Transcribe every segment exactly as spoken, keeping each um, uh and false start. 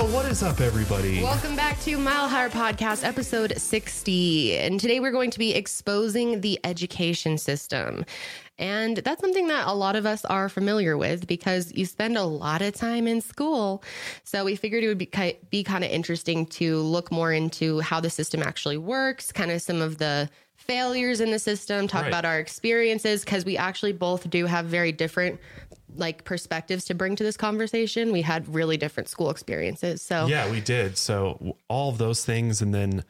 Yo, what is up, everybody? Welcome back to Mile Higher Podcast, episode sixty. And today we're going to be exposing the education system. And that's something that a lot of us are familiar with because you spend a lot of time in school. So we figured it would be, be kind of interesting to look more into how the system actually works, kind of some of the failures in the system, talk right. about our experiences, because we actually both do have very different like perspectives to bring to this conversation. We had really different school experiences. So yeah, we did. So all of those things. And then,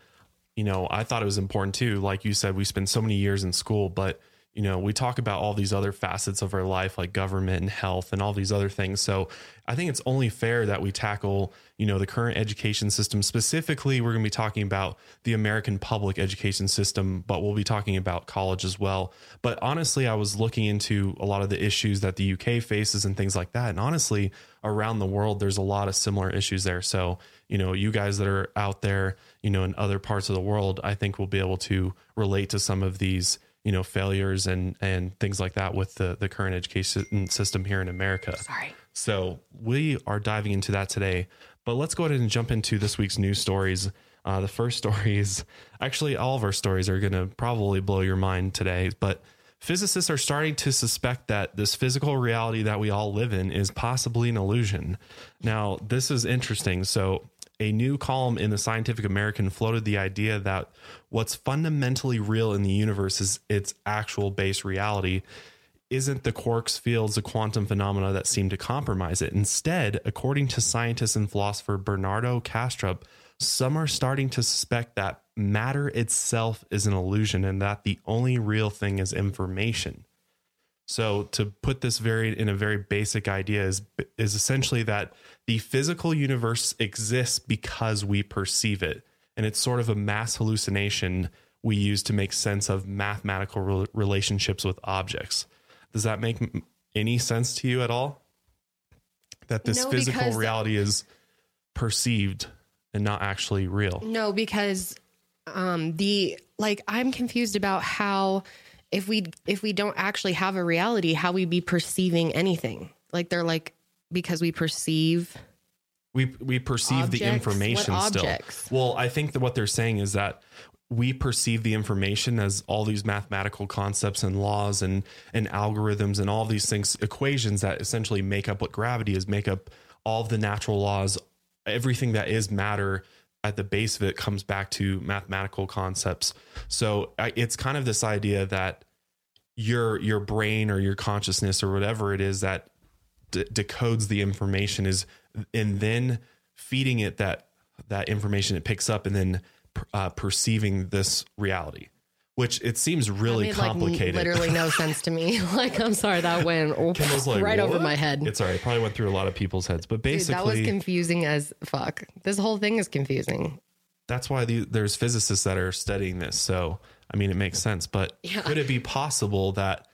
you know, I thought it was important too. Like you said, we spend so many years in school, but you know, we talk about all these other facets of our life, like government and health and all these other things. So I think it's only fair that we tackle, you know, the current education system. Specifically, we're going to be talking about the American public education system, but we'll be talking about college as well. But honestly, I was looking into a lot of the issues that the U K faces and things like that. And honestly, around the world, there's a lot of similar issues there. So, you know, you guys that are out there, you know, in other parts of the world, I think we'll be able to relate to some of these, you know, failures and, and things like that with the, the current education system here in America. Sorry. So we are diving into that today, but let's go ahead and jump into this week's news stories. Uh, the first story is actually all of our stories are going to probably blow your mind today, but physicists are starting to suspect that this physical reality that we all live in is possibly an illusion. Now, this is interesting. So a new column in the Scientific American floated the idea that what's fundamentally real in the universe is its actual base reality isn't the quarks, fields, the quantum phenomena that seem to compromise it. Instead, according to scientist and philosopher Bernardo Kastrup, some are starting to suspect that matter itself is an illusion and that the only real thing is information. So to put this very in a very basic idea is, is essentially that the physical universe exists because we perceive it. And it's sort of a mass hallucination we use to make sense of mathematical re- relationships with objects. Does that make any sense to you at all? That this no, physical reality is perceived and not actually real? No, because um, the like I'm confused about how if we if we don't actually have a reality, how we be perceiving anything. Like they're like, because we perceive. We we perceive objects, the information still. Objects? Well, I think that what they're saying is that we perceive the information as all these mathematical concepts and laws and, and algorithms and all these things, equations that essentially make up what gravity is, make up all of the natural laws. Everything that is matter at the base of it comes back to mathematical concepts. So it's kind of this idea that your, your brain or your consciousness or whatever it is that d- decodes the information is, and then feeding it that, that information it picks up and then uh, perceiving this reality, which it seems really made, complicated. Like, literally no sense to me. Like, I'm sorry, that went like, right what? over my head. It's all right. Probably went through a lot of people's heads, but basically dude, that was confusing as fuck. This whole thing is confusing. That's why the, there's physicists that are studying this. So, I mean, it makes sense, but yeah. Could it be possible that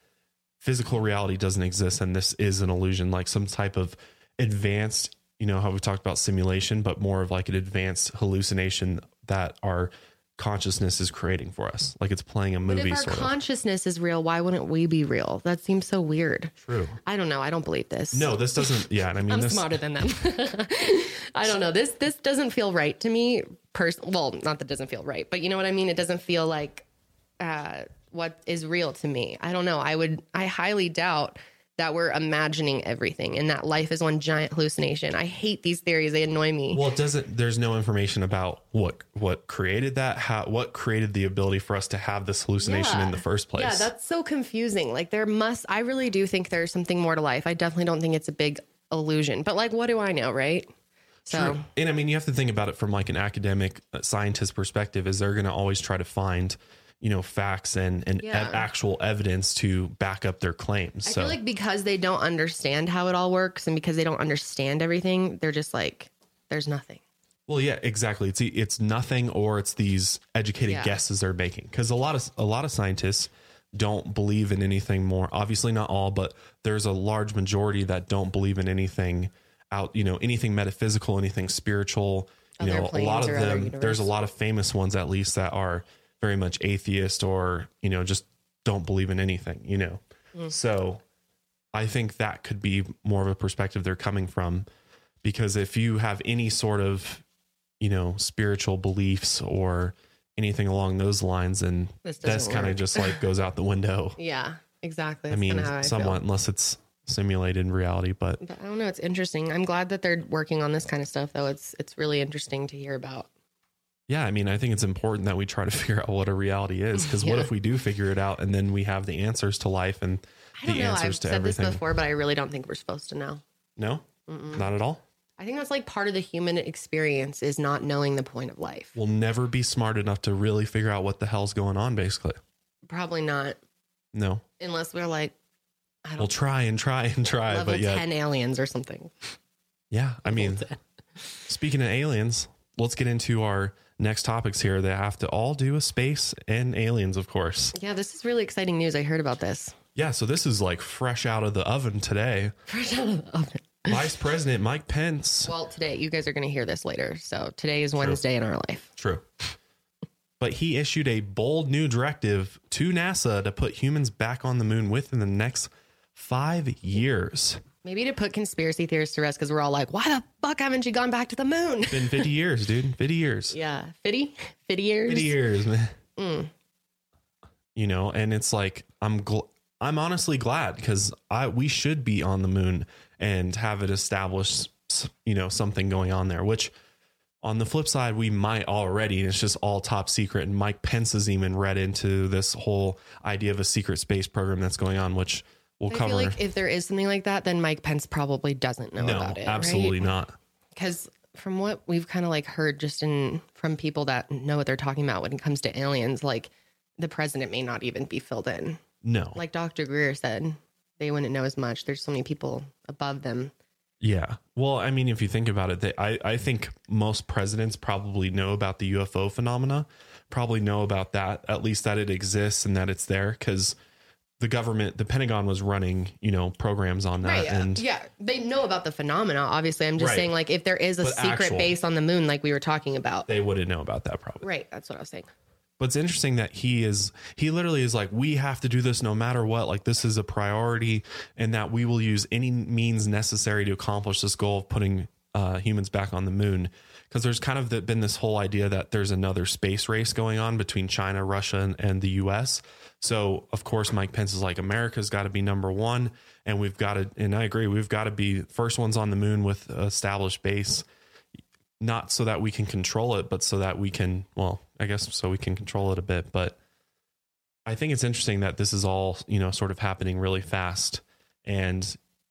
physical reality doesn't exist? And this is an illusion, like some type of advanced, you know, how we talked about simulation, but more of like an advanced hallucination that our consciousness is creating for us. Like it's playing a movie. But if our sort consciousness of. is real, why wouldn't we be real? That seems so weird. True. I don't know. I don't believe this. No, this doesn't. Yeah. And I mean, I'm this, smarter than them. I don't know. This, this doesn't feel right to me. Pers- well, not that it doesn't feel right, but you know what I mean? It doesn't feel like, uh, what is real to me. I don't know. I would, I highly doubt that we're imagining everything and that life is one giant hallucination. I hate these theories. They annoy me. Well, it doesn't, there's no information about what, what created that, how, what created the ability for us to have this hallucination yeah. in the first place. Yeah. That's so confusing. Like there must, I really do think there's something more to life. I definitely don't think it's a big illusion, but like, what do I know? Right. So, True. and I mean, you have to think about it from like an academic scientist perspective is they're going to always try to find you know, facts and, and yeah. e- actual evidence to back up their claims. I so. feel like because they don't understand how it all works and because they don't understand everything, they're just like, there's nothing. Well, yeah, exactly. It's, it's nothing, or it's these educated yeah. guesses they're making. Cause a lot of, a lot of scientists don't believe in anything more, obviously not all, but there's a large majority that don't believe in anything out, you know, anything metaphysical, anything spiritual, you other know, a lot of them, there's a lot of famous ones at least that are very much atheist or, you know, just don't believe in anything, you know? Mm. So I think that could be more of a perspective they're coming from Because if you have any sort of, you know, spiritual beliefs or anything along those lines, then that's kind of just like goes out the window. Yeah, exactly. That's I mean, I somewhat, feel. Unless it's simulated reality, but. but I don't know. It's interesting. I'm glad that they're working on this kind of stuff, though. It's it's really interesting to hear about. Yeah, I mean, I think it's important that we try to figure out what a reality is, because yeah. what if we do figure it out and then we have the answers to life and the know. answers I've to everything? I've said this before, but I really don't think we're supposed to know. No, Mm-mm. not at all. I think that's like part of the human experience is not knowing the point of life. We'll never be smart enough to really figure out what the hell's going on, basically. Probably not. No. Unless we're like, I don't We'll know. try and try and try. Level but yeah. ten aliens or something. Yeah. I mean, speaking of aliens, let's get into our next topics here. They have to all do with space and aliens, of course. Yeah. This is really exciting news. I heard about this. Yeah. So this is like fresh out of the oven today. Fresh out of the oven. Vice President Mike Pence. Well, today, you guys are going to hear this later. So today is Wednesday True. in our life. True. But he issued a bold new directive to NASA to put humans back on the moon within the next five years. Maybe to put conspiracy theorists to rest, because we're all like, why the fuck haven't you gone back to the moon? It's been fifty years, dude. fifty years. Yeah. fifty? fifty years? fifty years, man. Mm. You know, and it's like, I'm gl- I'm honestly glad, because I we should be on the moon and have it establish, you know, something going on there, which on the flip side, we might already, and it's just all top secret. And Mike Pence has even read into this whole idea of a secret space program that's going on, which we'll I cover. Feel like if there is something like that, then Mike Pence probably doesn't know no, about it. Absolutely right? not. Because from what we've kind of like heard just in from people that know what they're talking about when it comes to aliens, like the president may not even be filled in. No. Like Doctor Greer said, they wouldn't know as much. There's so many people above them. Yeah. Well, I mean, if you think about it, they, I, I think most presidents probably know about the U F O phenomena, probably know about that, at least that it exists and that it's there, because the government, the Pentagon was running, you know, programs on that. Right, yeah. And yeah, they know about the phenomena. Obviously, I'm just right. saying, like, if there is a but secret actual, base on the moon, like we were talking about, they wouldn't know about that probably. Right. That's what I was saying. But it's interesting that he is, he literally is like, we have to do this no matter what. Like, this is a priority, and that we will use any means necessary to accomplish this goal of putting uh, humans back on the moon. Because there's kind of the, been this whole idea that there's another space race going on between China, Russia, and, and the U S. So, of course, Mike Pence is like, America's got to be number one. And we've got to, and I agree, we've got to be first ones on the moon with established base. Not so that we can control it, but so that we can, well, I guess so we can control it a bit. But I think it's interesting that this is all, you know, sort of happening really fast. And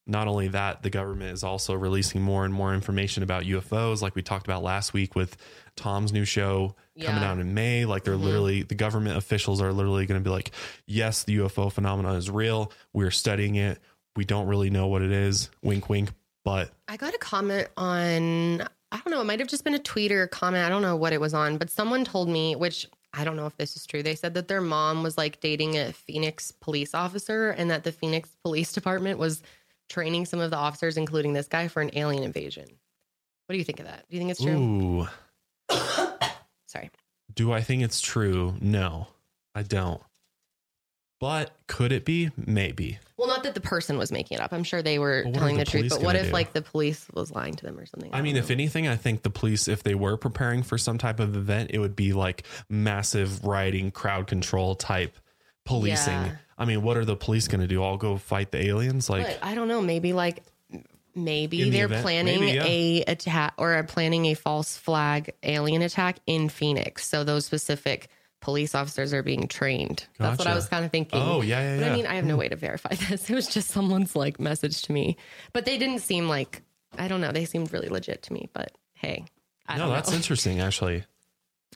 not only that, the government is also releasing more and more information about U F Os, like we talked about last week with Tom's new show yeah. coming out in May. Like they're mm-hmm. literally, the government officials are literally going to be like, yes, the U F O phenomenon is real. We're studying it. We don't really know what it is. Wink, wink. But I got a comment on... I don't know. It might have just been a tweet or a comment. I don't know what it was on, but someone told me, which I don't know if this is true. They said that their mom was like dating a Phoenix police officer and that the Phoenix Police Department was training some of the officers, including this guy, for an alien invasion. What do you think of that? Do you think it's true? Ooh. Sorry. Do I think it's true? No, I don't. But could it be? Maybe. Well, not that the person was making it up. I'm sure they were telling the, the truth. But what if do? like the police was lying to them or something? I, I mean, know. if anything, I think the police, if they were preparing for some type of event, it would be like massive rioting, crowd control type policing. Yeah. I mean, what are the police going to do? All go fight the aliens? Like, but I don't know. Maybe like maybe the they're event, planning maybe, yeah. a attack or are planning a false flag alien attack in Phoenix. So those specific police officers are being trained. Gotcha. That's what I was kind of thinking. Oh, yeah, yeah, but yeah. I mean, I have no way to verify this. It was just someone's like message to me, but they didn't seem like, I don't know. They seemed really legit to me, but hey, I no, don't that's know. interesting actually,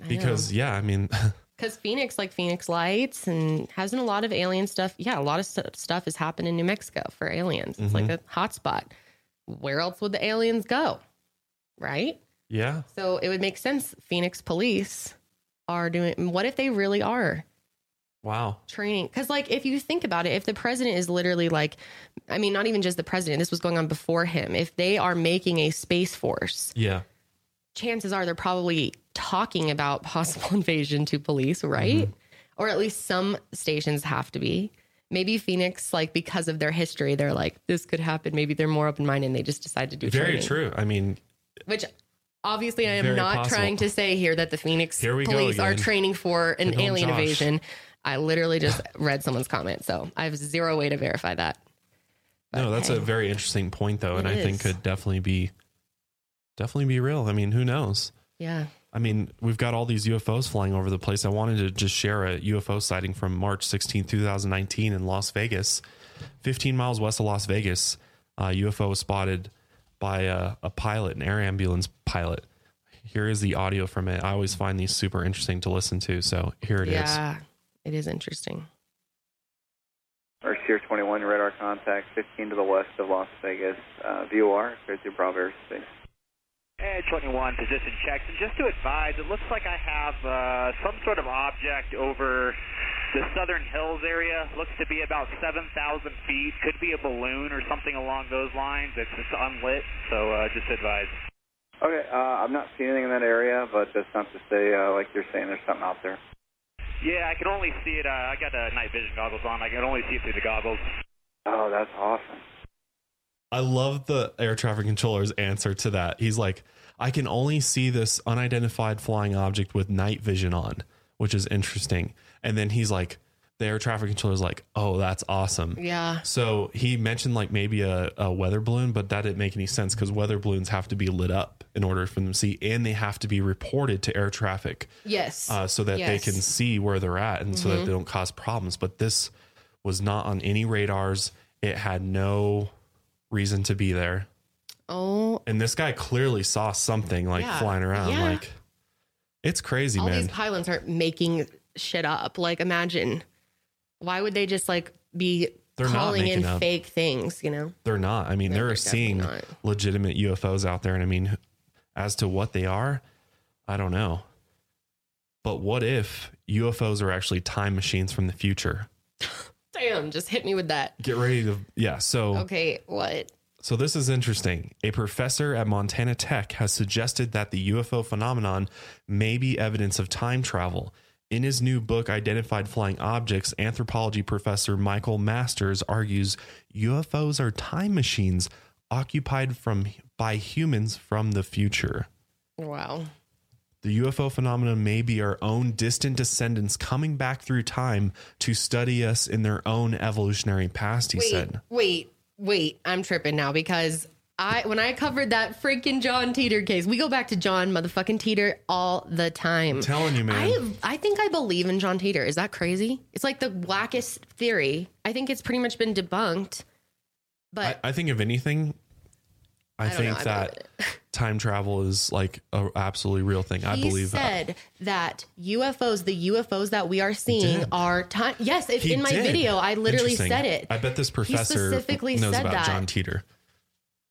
because I yeah, I mean, because Phoenix, like Phoenix Lights and hasn't a lot of alien stuff. Yeah. A lot of st- stuff has happened in New Mexico for aliens. It's mm-hmm. like a hot spot. Where else would the aliens go? Right. Yeah. So it would make sense. Phoenix police are doing, what if they really are wow training? Because like if you think about it, if the president is literally like, I mean, not even just the president, this was going on before him, if they are making a space force, yeah chances are they're probably talking about possible invasion to police, right? Mm-hmm. Or at least some stations have to be. maybe Phoenix, like because of their history, they're like, this could happen. Maybe they're more open-minded and they just decide to do training. Very true. I mean, which obviously I am not possible. trying to say here that the Phoenix police are training for an Good alien invasion. I literally just read someone's comment. So I have zero way to verify that. But no, that's hey, a very interesting point though. And is. I think could definitely be, definitely be real. I mean, who knows? Yeah. I mean, we've got all these U F Os flying over the place. I wanted to just share a U F O sighting from March sixteenth, twenty nineteen in Las Vegas, fifteen miles west of Las Vegas. Uh, U F O was spotted by a, a pilot, an air ambulance pilot. Here is the audio from it. I always find these super interesting to listen to. So here it yeah, is. Yeah, it is interesting. Earth Tier twenty-one, radar contact, fifteen to the west of Las Vegas. Uh, V O R, cleared through Bravo airspace. Hey, twenty-one, position checks. And just to advise, it looks like I have uh, some sort of object over the Southern Hills area. Looks to be about seven thousand feet. Could be a balloon or something along those lines. It's just unlit, so uh, just advise. Okay, uh, I'm not seeing anything in that area, but that's not to say, uh, like you're saying, there's something out there. Yeah, I can only see it. Uh, I got uh, night vision goggles on. I can only see it through the goggles. Oh, that's awesome. I love the air traffic controller's answer to that. He's like, I can only see this unidentified flying object with night vision on, which is interesting. And then he's like, the air traffic controller's like, oh, that's awesome. Yeah. So he mentioned like maybe a, a weather balloon, but that didn't make any sense because weather balloons have to be lit up in order for them to see, and they have to be reported to air traffic. Yes. Uh, so that yes. they can see where they're at and mm-hmm. so that they don't cause problems. But this was not on any radars. It had no reason to be there. Oh, and this guy clearly saw something like yeah. flying around. Yeah. Like it's crazy, all man. All these pilots aren't making shit up. Like imagine why would they just like be they're calling in up. fake things, you know? They're not. I mean, no, they're seeing not. legitimate U F Os out there. And I mean, as to what they are, I don't know. But what if U F Os are actually time machines from the future? Damn, just hit me with that. Get ready to, yeah, so. Okay, what? So this is interesting. A professor at Montana Tech has suggested that the U F O phenomenon may be evidence of time travel. In his new book, Identified Flying Objects, anthropology professor Michael Masters argues U F Os are time machines occupied from by humans from the future. Wow. The U F O phenomenon may be our own distant descendants coming back through time to study us in their own evolutionary past, he wait, said. Wait, wait, I'm tripping now because I when I covered that freaking John Titor case, we go back to John motherfucking Titor all the time. I'm telling you, man. I, have, I think I believe in John Titor. Is that crazy? It's like the blackest theory. I think it's pretty much been debunked. But I, I think if anything... I, I think know, that I time travel is like an absolutely real thing. He I believe said that. that U F Os, the U F Os that we are seeing are time. Yes. It's he in my did. video. I literally said it. I bet this professor specifically knows said about that. John Titor.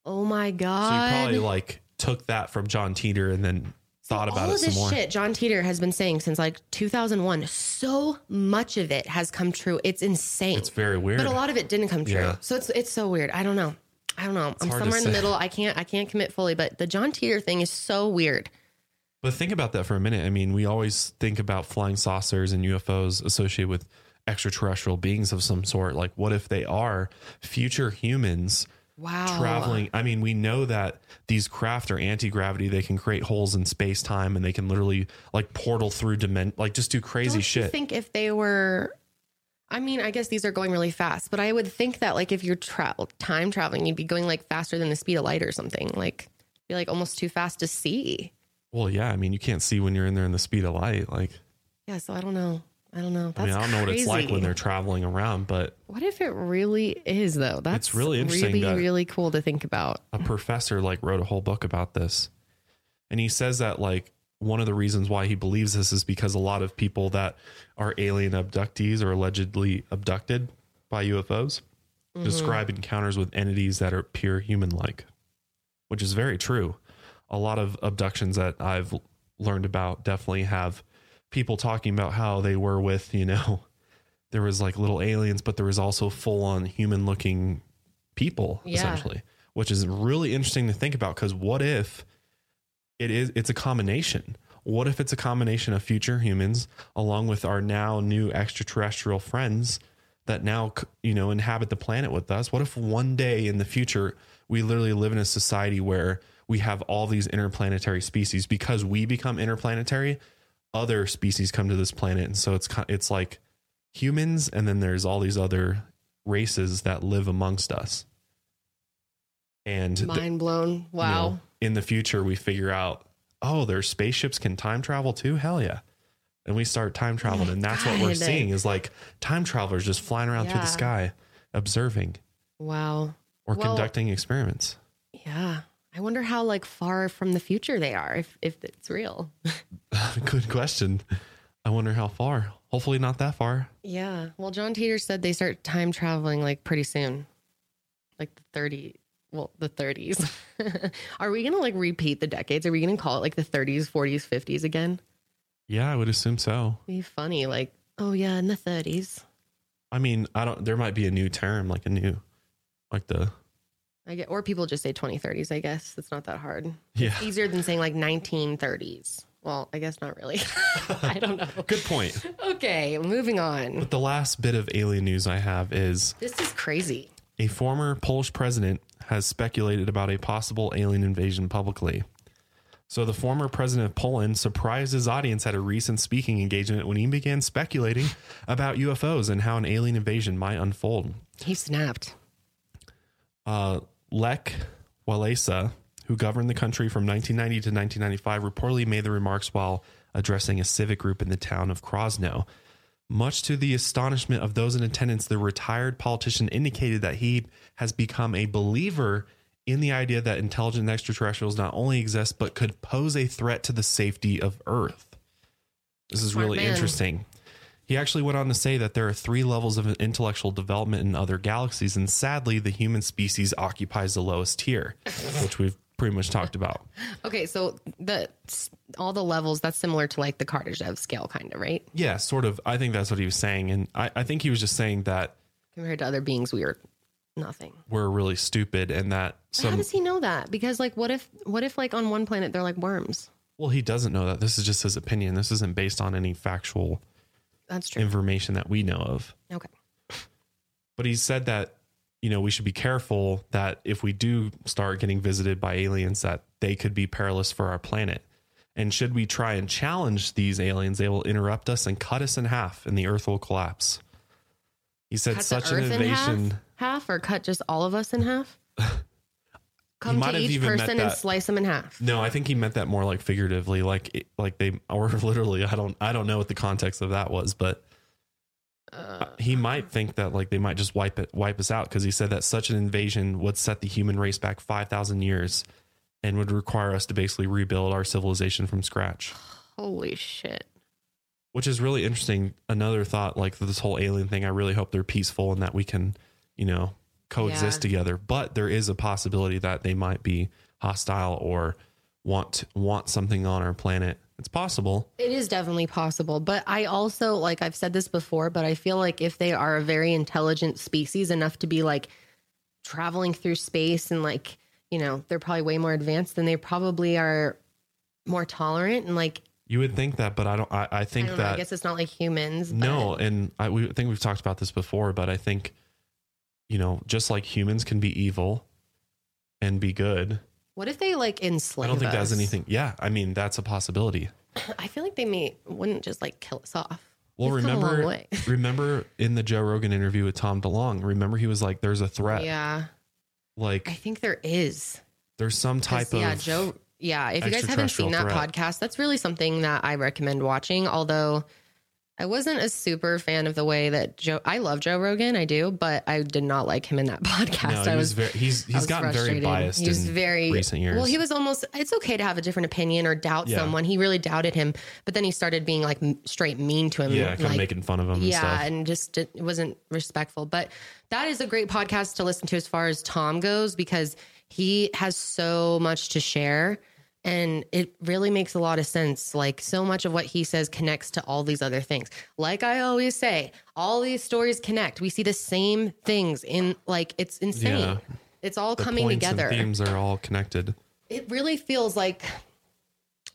Oh my God. So you probably like took that from John Titor and then so thought about all it of some this more. Shit John Titor has been saying since like two thousand one. So much of it has come true. It's insane. It's very weird. But a lot of it didn't come true. Yeah. So it's, it's so weird. I don't know. I don't know. It's I'm somewhere in the middle. I can't, I can't commit fully, but the John Titor thing is so weird. But think about that for a minute. I mean, we always think about flying saucers and U F Os associated with extraterrestrial beings of some sort. Like what if they are future humans wow. traveling? I mean, we know that these craft are anti-gravity. They can create holes in space time and they can literally like portal through dimension, like just do crazy don't shit. I think if they were, I mean, I guess these are going really fast, but I would think that like if you're travel time traveling, you'd be going like faster than the speed of light or something, like be like almost too fast to see. Well, yeah. I mean, you can't see when you're in there in the speed of light. Like, yeah. So I don't know. I don't know. That's I mean, I don't know crazy. what it's like when they're traveling around, but what if it really is though? That's it's really interesting. Really, really cool to think about. A professor like wrote a whole book about this. And he says that like, one of the reasons why he believes this is because a lot of people that are alien abductees or allegedly abducted by U F Os mm-hmm. describe encounters with entities that are pure human-like, which is very true. A lot of abductions that I've learned about definitely have people talking about how they were with, you know, there was like little aliens, but there was also full-on human-looking people, yeah. essentially, which is really interesting to think about because what if... It is. It's a combination. What if it's a combination of future humans along with our now new extraterrestrial friends that now, you know, inhabit the planet with us? What if one day in the future, we literally live in a society where we have all these interplanetary species? Because we become interplanetary, other species come to this planet. And so it's, it's like humans. And then there's all these other races that live amongst us. And mind blown. Wow. You know, in the future, we figure out, oh, their spaceships can time travel too. Hell yeah. And we start time traveling. Oh, and that's God, what we're seeing is like time travelers just flying around yeah. through the sky, observing. Wow. Or well, conducting experiments. Yeah. I wonder how like far from the future they are, if, if it's real. Good question. I wonder how far. Hopefully not that far. Yeah. Well, John Titor said they start time traveling like pretty soon. Like the thirties. Well, the thirties. Are we going to like repeat the decades? Are we going to call it like the thirties, forties, fifties again? Yeah, I would assume so. Be funny, like, oh yeah, in the thirties. I mean, I don't. There might be a new term, like a new, like the. I get, or people just say twenty thirties. I guess it's not that hard. Yeah, it's easier than saying like nineteen thirties. Well, I guess not really. I don't know. Good point. Okay, moving on. But the last bit of alien news I have is this is crazy. A former Polish president has speculated about a possible alien invasion publicly. So the former president of Poland surprised his audience at a recent speaking engagement when he began speculating about U F Os and how an alien invasion might unfold. He snapped. Uh, Lech Walesa, who governed the country from nineteen ninety to nineteen ninety-five, reportedly made the remarks while addressing a civic group in the town of Krosno. Much to the astonishment of those in attendance, the retired politician indicated that he has become a believer in the idea that intelligent extraterrestrials not only exist, but could pose a threat to the safety of Earth. This is Smart really man. Interesting. He actually went on to say that there are three levels of intellectual development in other galaxies. And sadly, the human species occupies the lowest tier, which we've pretty much talked about. Okay. So the, all the levels, that's similar to like the Kardashev scale kind of, right? Yeah, sort of. I think that's what he was saying. And I, I think he was just saying that compared to other beings, we are nothing. We're really stupid, and that. Some, how does he know that? Because like, what if, what if like on one planet they're like worms? Well, he doesn't know that. This is just his opinion. This isn't based on any factual That's true. information that we know of. Okay. But he said that, you know, we should be careful that if we do start getting visited by aliens, that they could be perilous for our planet. And should we try and challenge these aliens, they will interrupt us and cut us in half, and the Earth will collapse. He said cut such an invasion. Half? half or cut just all of us in half? Come to each person and slice them in half. No, I think he meant that more like figuratively, like, like they, or literally, I don't, I don't know what the context of that was, but uh, he might think that like, they might just wipe it, wipe us out. Cause he said that such an invasion would set the human race back five thousand years and would require us to basically rebuild our civilization from scratch. Holy shit. Which is really interesting. Another thought, like this whole alien thing, I really hope they're peaceful and that we can, you know, coexist yeah. together, but there is a possibility that they might be hostile or want want something on our planet. It's possible. It is definitely possible. But I also, like I've said this before, but I feel like if they are a very intelligent species enough to be like traveling through space and like, you know, they're probably way more advanced, then they probably are more tolerant and like. You would think that, but I don't, I, I think I don't that. Know, I guess it's not like humans. No. But. And I we, I think we've talked about this before, but I think, you know, just like humans can be evil and be good. What if they like enslave us? I don't think that's anything. Yeah. I mean, that's a possibility. I feel like they may wouldn't just like kill us off. Well, We've remember, remember in the Joe Rogan interview with Tom DeLonge, remember he was like, there's a threat. Yeah. Like, I think there is. There's some type yeah, of. Joe, yeah. If you guys haven't seen that threat. podcast, that's really something that I recommend watching. Although I wasn't a super fan of the way that Joe, I love Joe Rogan. I do, but I did not like him in that podcast. No, I was very, he's, he's I was gotten frustrated. very biased. He was in very recent years. Well, he was almost, it's okay to have a different opinion or doubt yeah. someone. He really doubted him, but then he started being like straight mean to him. Yeah. Kind like, of making fun of him. Yeah. And, stuff. and just, it wasn't respectful, but that is a great podcast to listen to as far as Tom goes, because he has so much to share. And it really makes a lot of sense. Like so much of what he says connects to all these other things. Like I always say, all these stories connect. We see the same things in like, it's insane. Yeah. It's all the coming together. The themes are all connected. It really feels like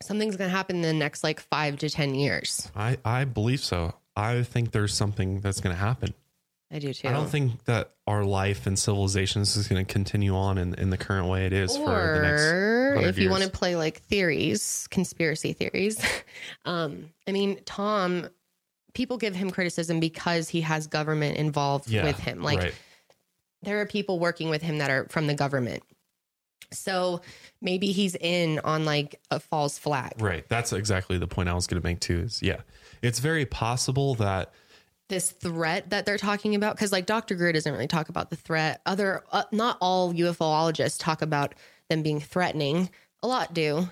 something's going to happen in the next like five to ten years. I, I believe so. I think there's something that's going to happen. I do too. I don't think that our life and civilizations is going to continue on in, in the current way it is or for the next Or if you years. want to play like theories, conspiracy theories. um, I mean, Tom, people give him criticism because he has government involved yeah, with him. Like right. there are people working with him that are from the government. So maybe he's in on like a false flag. Right. That's exactly the point I was going to make too is yeah, it's very possible that this threat that they're talking about, because like Doctor Greer doesn't really talk about the threat. Other, uh, not all U F O ologists talk about them being threatening. A lot do.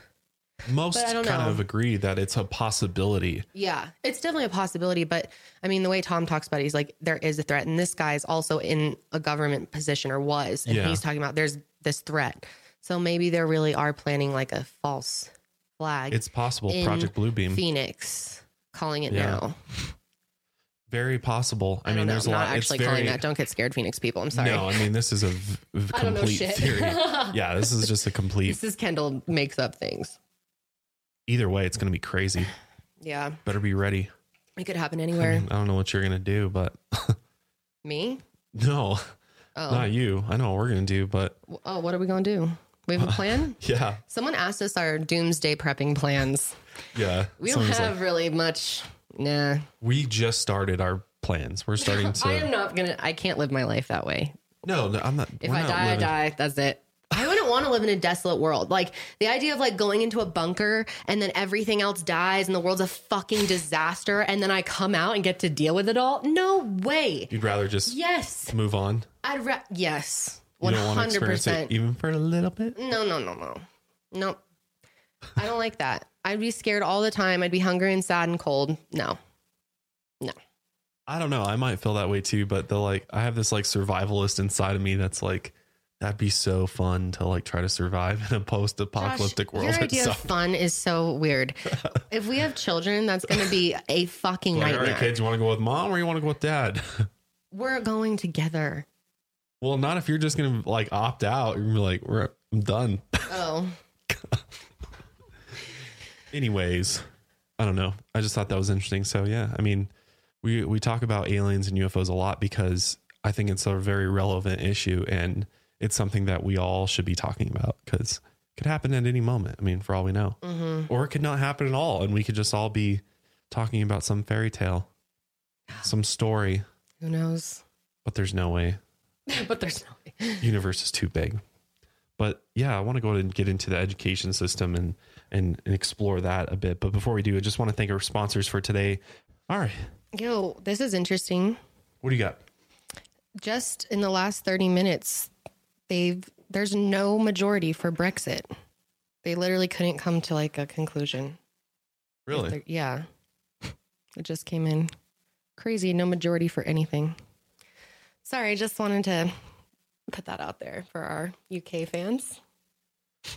Most kind know. of agree that it's a possibility. Yeah, it's definitely a possibility. But I mean, the way Tom talks about it, he's like, there is a threat. And this guy is also in a government position or was. And yeah. he's talking about there's this threat. So maybe they really are planning like a false flag. It's possible. Project Bluebeam. Phoenix, calling it yeah. now. Very possible. I, I mean, know, there's I'm a lot. Not actually it's very, calling that. Don't get scared, Phoenix people. I'm sorry. No, I mean, this is a v- complete I don't know shit. theory. Yeah, this is just a complete. This is Kendall makes up things. Either way, it's going to be crazy. Yeah. Better be ready. It could happen anywhere. I, mean, I don't know what you're going to do, but. Me? No, oh. not you. I know what we're going to do, but. Oh, what are we going to do? We have a plan? Yeah. Someone asked us our doomsday prepping plans. Yeah. We don't have like, really much. Nah. We just started our plans. We're starting to. I am not going to. I can't live my life that way. No, no I'm not. If I not die, living. I die. That's it. I wouldn't want to live in a desolate world. Like the idea of like going into a bunker and then everything else dies and the world's a fucking disaster. And then I come out and get to deal with it all. No way. You'd rather just yes. move on. I'd ra- Yes. You one hundred percent. Don't want to experience it even for a little bit. No, no, no, no. No. I don't like that. I'd be scared all the time. I'd be hungry and sad and cold. No, no. I don't know. I might feel that way too, but the like, I have this like survivalist inside of me. That's like, that'd be so fun to like try to survive in a post-apocalyptic Gosh, world. Your idea of fun is so weird. If we have children, that's going to be a fucking like, nightmare. All right, kids, you want to go with mom or you want to go with dad? We're going together. Well, not if you're just going to like opt out. You're like, we're I'm done. Oh. Anyways, I don't know. I just thought that was interesting. So yeah, I mean, we we talk about aliens and U F Os a lot because I think it's a very relevant issue and. It's something that we all should be talking about because it could happen at any moment. I mean, for all we know, mm-hmm. or it could not happen at all. And we could just all be talking about some fairy tale, some story. Who knows? But there's no way. But there's no way. Universe is too big. But yeah, I want to go ahead and get into the education system and, and, and explore that a bit. But before we do, I just want to thank our sponsors for today. All right. Yo, this is interesting. What do you got? Just in the last thirty minutes, They've, there's no majority for Brexit. They literally couldn't come to like a conclusion. Really? Yeah. It just came in crazy. No majority for anything. Sorry. I just wanted to put that out there for our U K fans.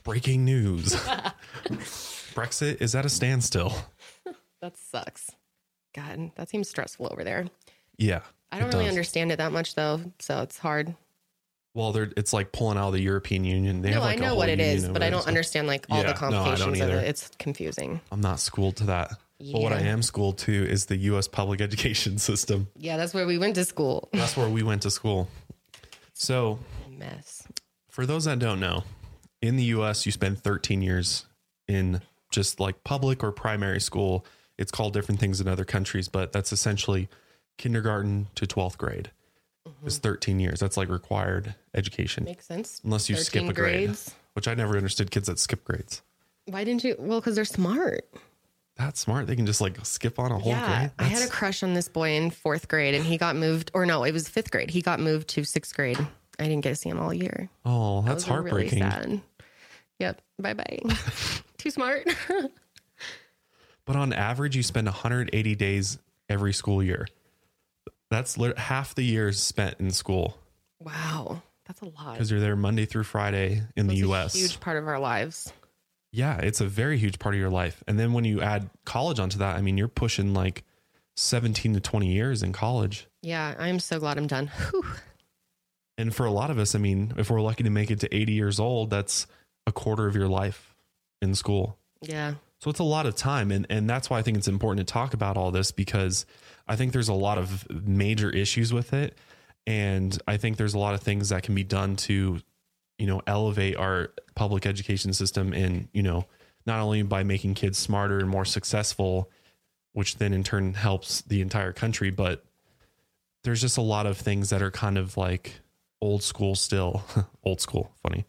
Breaking news. Brexit is at a standstill. That sucks. God, that seems stressful over there. Yeah. I don't really does. understand it that much though. So it's hard. Well, they're, it's like pulling out of the European Union. They no, have like I know what it is, but I don't understand like all yeah, the complications no, of it. It's confusing. I'm not schooled to that. Yeah. But what I am schooled to is the U S public education system. Yeah, that's where we went to school. That's where we went to school. So mess. For those that don't know, in the U S, you spend thirteen years in just like public or primary school. It's called different things in other countries, but that's essentially kindergarten to twelfth grade. Mm-hmm. It's thirteen years. That's like required education. Makes sense. Unless you skip a grades. grade, which I never understood kids that skip grades. Why didn't you? Well, because they're smart. That's smart. They can just like skip on a whole yeah, grade. That's... I had a crush on this boy in fourth grade and he got moved or no, it was fifth grade. He got moved to sixth grade. I didn't get to see him all year. Oh, that's that heartbreaking. Really sad. Yep. Bye-bye. Too smart. But on average, you spend one hundred eighty days every school year. That's lit- half the years spent in school. Wow. That's a lot. Because you're there Monday through Friday in That's the U S. A huge part of our lives. Yeah. It's a very huge part of your life. And then when you add college onto that, I mean, you're pushing like seventeen to twenty years in college. Yeah. I'm so glad I'm done. Whew. And for a lot of us, I mean, if we're lucky to make it to eighty years old, that's a quarter of your life in school. Yeah. So it's a lot of time. And, and that's why I think it's important to talk about all this because I think there's a lot of major issues with it. And I think there's a lot of things that can be done to, you know, elevate our public education system in, you know, not only by making kids smarter and more successful, which then in turn helps the entire country, but there's just a lot of things that are kind of like old school still. Old school, funny.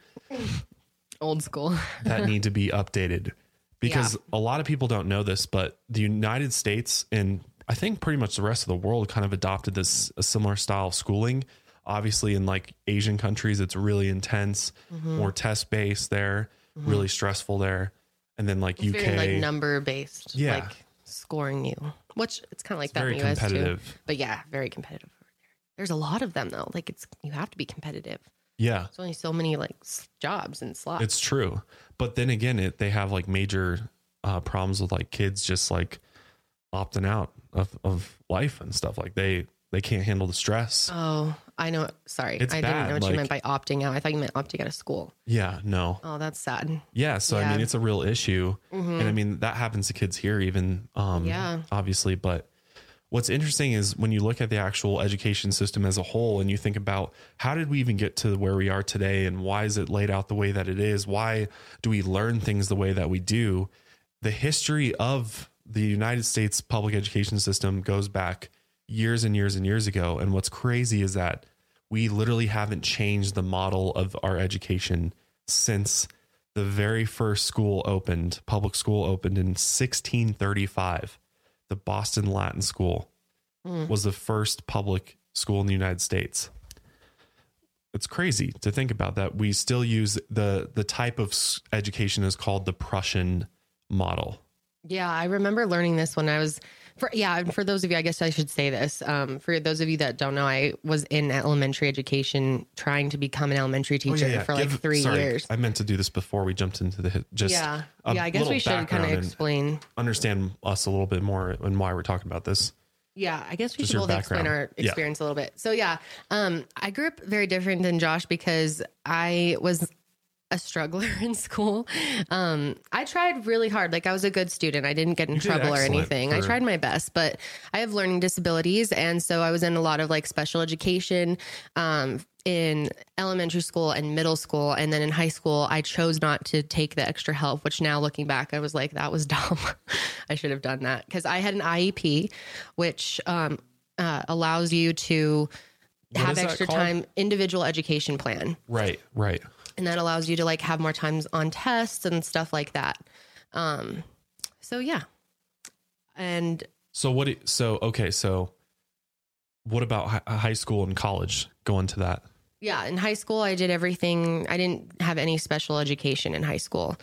Old school. That need to be updated. Because yeah. a lot of people don't know this, but the United States and I think pretty much the rest of the world kind of adopted this a similar style of schooling. Obviously, in like Asian countries, it's really intense, mm-hmm. more test based there, mm-hmm. really stressful there. And then like it's U K, very, like number based, yeah. like scoring you, which it's kind of like it's that very in the U S competitive. Too. But yeah, very competitive over there. There's a lot of them though. Like it's, you have to be competitive. Yeah. There's only so many like jobs and slots. It's true. But then again, it, they have like major uh, problems with like kids just like opting out of, of life and stuff. Like they, they can't handle the stress. Oh, I know. Sorry. It's I bad. didn't know what like, you meant by opting out. I thought you meant opting out of school. Yeah, no. Oh, that's sad. Yeah. So yeah. I mean, it's a real issue. Mm-hmm. And I mean, that happens to kids here even, um, yeah. obviously, but what's interesting is when you look at the actual education system as a whole and you think about how did we even get to where we are today and why is it laid out the way that it is? Why do we learn things the way that we do? The history of the United States public education system goes back years and years and years ago. And what's crazy is that we literally haven't changed the model of our education since the very first school opened, public school opened in sixteen thirty-five. The Boston Latin School mm. was the first public school in the United States. It's crazy to think about that. We still use the, the type of education is called the Prussian model. Yeah. I remember learning this when I was for, yeah. And for those of you, I guess I should say this, um, for those of you that don't know, I was in elementary education trying to become an elementary teacher oh, yeah, yeah. for Give, like three sorry, years. I meant to do this before we jumped into the, just, yeah. Yeah, I guess we should kind of explain, understand us a little bit more and why we're talking about this. Yeah. I guess we just should both explain our experience yeah. a little bit. So yeah. Um, I grew up very different than Josh because I was a struggler in school. Um, I tried really hard. Like I was a good student. I didn't get in trouble or anything. I tried my best, but I have learning disabilities. And so I was in a lot of like special education, um, in elementary school and middle school. And then in high school, I chose not to take the extra help, which now looking back, I was like, that was dumb. I should have done that. Cause I had an I E P, which, um, uh, allows you to have extra time, individual education plan. Right. Right. And that allows you to like have more times on tests and stuff like that. Um, so yeah. And so what, do, so, okay. So what about high school and college? Go into that. Yeah. In high school, I did everything. I didn't have any special education in high school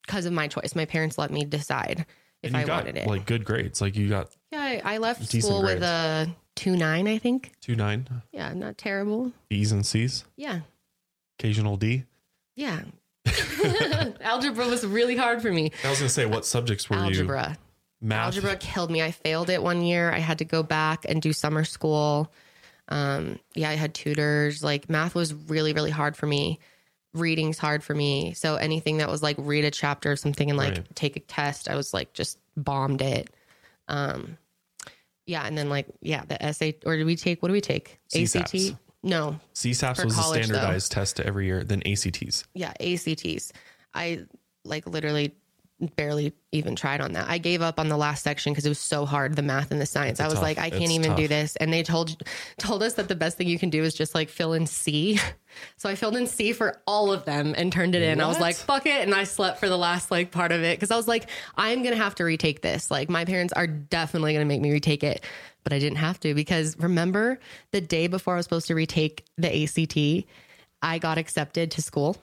because of my choice. My parents let me decide if I got, wanted it. Like good grades. Like you got, yeah, I, I left school grades. With a two nine, I think two nine. Yeah. Not terrible. B's and C's. Yeah. Occasional D? Yeah. Algebra was really hard for me. I was going to say, what subjects were Algebra. you? Algebra. Math? Algebra killed me. I failed it one year. I had to go back and do summer school. Um, yeah, I had tutors. Like math was really, really hard for me. Reading's hard for me. So anything that was like read a chapter or something and like right. take a test, I was like just bombed it. Um, yeah. And then like, yeah, the essay, or did we take, what do we take? C S A Ps. A C T? No. C S A Ps was college, a standardized though. Test every year, then A C Ts. Yeah, A C Ts. I like literally barely even tried on that. I gave up on the last section because it was so hard, the math and the science. It's I was tough. like, I can't it's even tough. do this. And they told told us that the best thing you can do is just like fill in C. So I filled in C for all of them and turned it in. What? I was like, fuck it. And I slept for the last like part of it because I was like, I'm going to have to retake this. Like my parents are definitely going to make me retake it. But I didn't have to because remember the day before I was supposed to retake the A C T, I got accepted to school.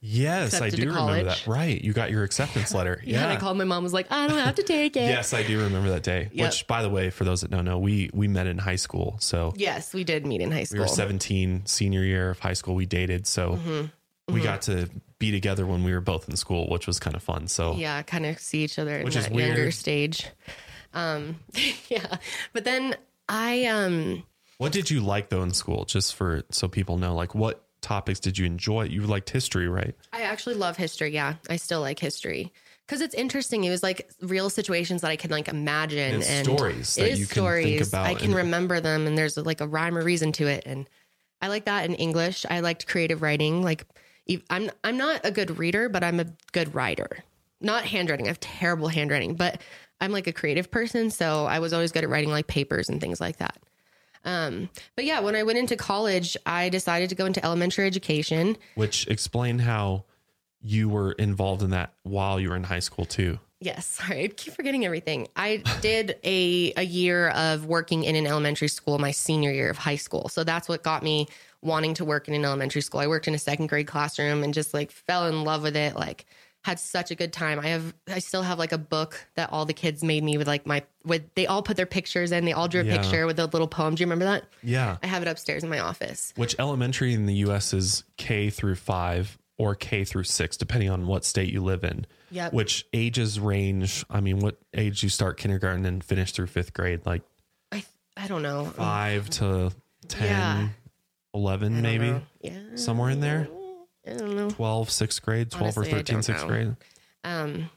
Yes, accepted I do remember that. Right. You got your acceptance letter. Yeah. yeah. And I called my mom, was like, I don't have to take it. Yes, I do remember that day. Yep. Which, by the way, for those that don't know, we we met in high school. So yes, we did meet in high school. We were seventeen, senior year of high school. We dated. So mm-hmm. we mm-hmm. got to be together when we were both in school, which was kind of fun. So yeah, kind of see each other in that younger stage. Um, yeah, but then I, um, what did you like though in school? Just for, so people know, like what topics did you enjoy? You liked history, right? I actually love history. Yeah. I still like history. Because it's interesting. It was like real situations that I can like imagine. And, and stories that you can stories. think about. I can and- remember them, and there's like a rhyme or reason to it. And I like that in English. I liked creative writing. Like I'm I'm not a good reader, but I'm a good writer. Not handwriting. I have terrible handwriting, but I'm like a creative person. So I was always good at writing like papers and things like that. Um, but yeah, when I went into college, I decided to go into elementary education. Which explain how you were involved in that while you were in high school too. Yes. Sorry. I keep forgetting everything. I did a, a year of working in an elementary school, my senior year of high school. So that's what got me wanting to work in an elementary school. I worked in a second grade classroom and just like fell in love with it. Like had such a good time. I have, I still have like a book that all the kids made me with like my, with, they all put their pictures in, they all drew a yeah. picture with a little poem. Do you remember that? Yeah. I have it upstairs in my office. Which elementary in the U S is K through five. Or K through six, depending on what state you live in, yep. Which ages range. I mean, what age you start kindergarten and finish through fifth grade, like I I don't know, five to ten, yeah. eleven, maybe yeah. somewhere in there. I don't know. twelve, sixth grade, twelve Honestly, or thirteen, sixth know. grade. Um,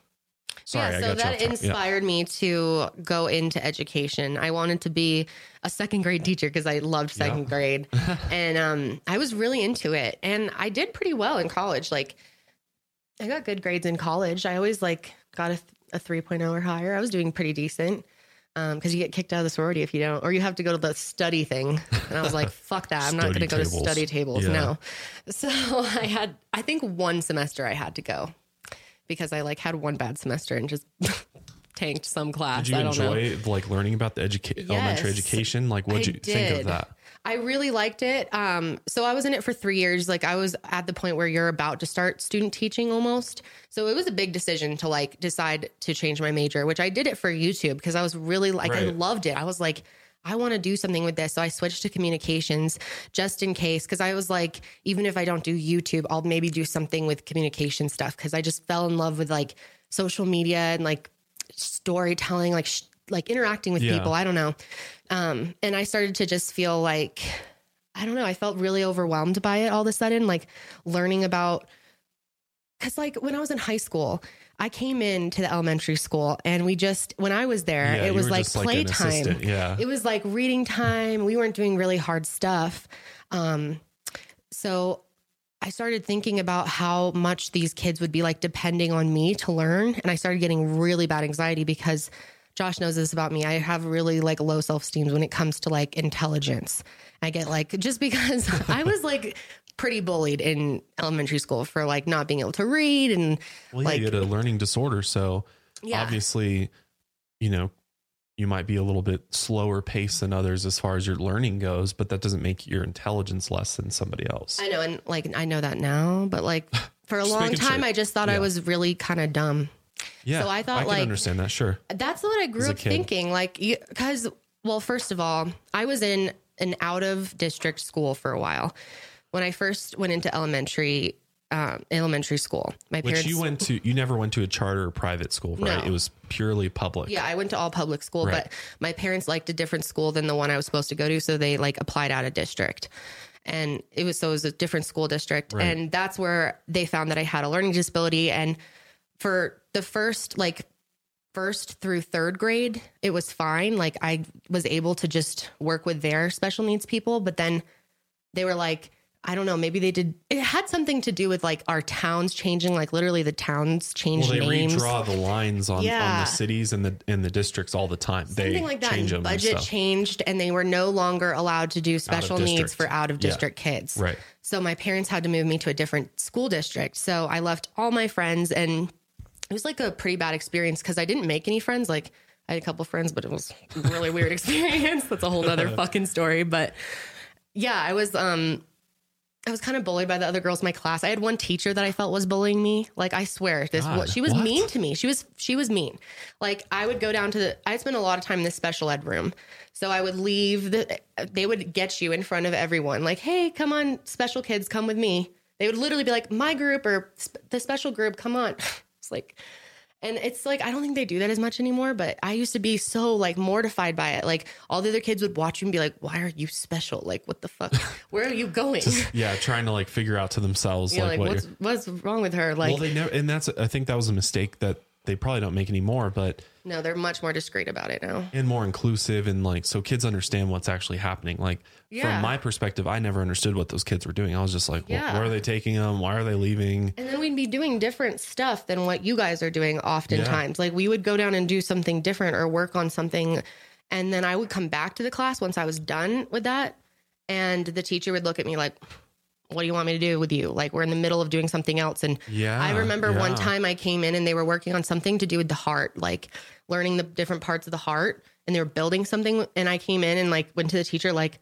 Sorry, yeah, so I got that inspired yeah. me to go into education. I wanted to be a second grade teacher because I loved second yeah. grade. And um, I was really into it. And I did pretty well in college. Like, I got good grades in college. I always, like, got a, a three point oh or higher. I was doing pretty decent because um, you get kicked out of the sorority if you don't. Or you have to go to the study thing. And I was like, fuck that. I'm not going to go to study tables. Yeah. No. So I had, I think one semester I had to go. Because I like had one bad semester and just tanked some class. Did you I don't enjoy know. like learning about the educa- yes, elementary education? Like, what'd I you did. think of that? I really liked it. Um, so I was in it for three years. Like I was at the point where you're about to start student teaching almost. So it was a big decision to like decide to change my major, which I did it for YouTube because I was really like, right. I loved it. I was like, I want to do something with this. So I switched to communications just in case. Cause I was like, even if I don't do YouTube, I'll maybe do something with communication stuff. Cause I just fell in love with like social media and like storytelling, like, sh- like interacting with yeah. people. I don't know. Um, and I started to just feel like, I don't know. I felt really overwhelmed by it all of a sudden, like learning about, cause like when I was in high school, I came into the elementary school and we just, when I was there, yeah, it was like playtime. Like yeah. It was like reading time. We weren't doing really hard stuff. Um, so I started thinking about how much these kids would be like depending on me to learn. And I started getting really bad anxiety because Josh knows this about me. I have really like low self-esteem when it comes to like intelligence. I get like, just because I was like pretty bullied in elementary school for like not being able to read and well, yeah, like you had a learning disorder. So yeah. obviously, you know, you might be a little bit slower pace than others as far as your learning goes, but that doesn't make your intelligence less than somebody else. I know. And like, I know that now, but like for a long time, sure. I just thought yeah. I was really kind of dumb. Yeah. So I thought I like, I understand that. Sure. That's what I grew up thinking. Like, you, cause well, first of all, I was in an out of district school for a while. When I first went into elementary, um, elementary school, my parents. Which you went to, you never went to a charter or private school, right? No. It was purely public. Yeah, I went to all public school, right. But my parents liked a different school than the one I was supposed to go to, so they like applied out of district, and it was so it was a different school district, right. And that's where they found that I had a learning disability. And for the first like first through third grade, it was fine. Like I was able to just work with their special needs people, but then they were like. I don't know. Maybe they did. It had something to do with like our towns changing, like literally the towns changed well, they names. Redraw the lines on, yeah. on the cities and the and the districts all the time. Something they like that. Change them budget and changed, and they were no longer allowed to do special needs for out of district yeah. kids. Right. So my parents had to move me to a different school district. So I left all my friends, and it was like a pretty bad experience because I didn't make any friends. Like I had a couple friends, but it was a really weird experience. That's a whole other fucking story. But yeah, I was. um I was kind of bullied by the other girls in my class. I had one teacher that I felt was bullying me. Like, I swear, this God, she was what? mean to me. She was she was mean. Like, I would go down to the... I spent a lot of time in this special ed room. So I would leave. The, they would get you in front of everyone. Like, hey, come on, special kids, come with me. They would literally be like, my group or the special group, come on. It's like... And it's like, I don't think they do that as much anymore, but I used to be so like mortified by it. Like all the other kids would watch you and be like, why are you special? Like, what the fuck? Where are you going? Just, yeah. Trying to like figure out to themselves. Yeah, like, like what what's, what's wrong with her? Like, well, they never, and that's, I think that was a mistake that they probably don't make any more, but no, they're much more discreet about it now and more inclusive. And like, so kids understand what's actually happening. Like yeah. from my perspective, I never understood what those kids were doing. I was just like, well, yeah. where are they taking them? Why are they leaving? And then we'd be doing different stuff than what you guys are doing oftentimes. Yeah. Like we would go down and do something different or work on something. And then I would come back to the class once I was done with that. And the teacher would look at me like, what do you want me to do with you? Like we're in the middle of doing something else. And yeah, I remember yeah. one time I came in and they were working on something to do with the heart, like learning the different parts of the heart, and they were building something. And I came in and like went to the teacher, like,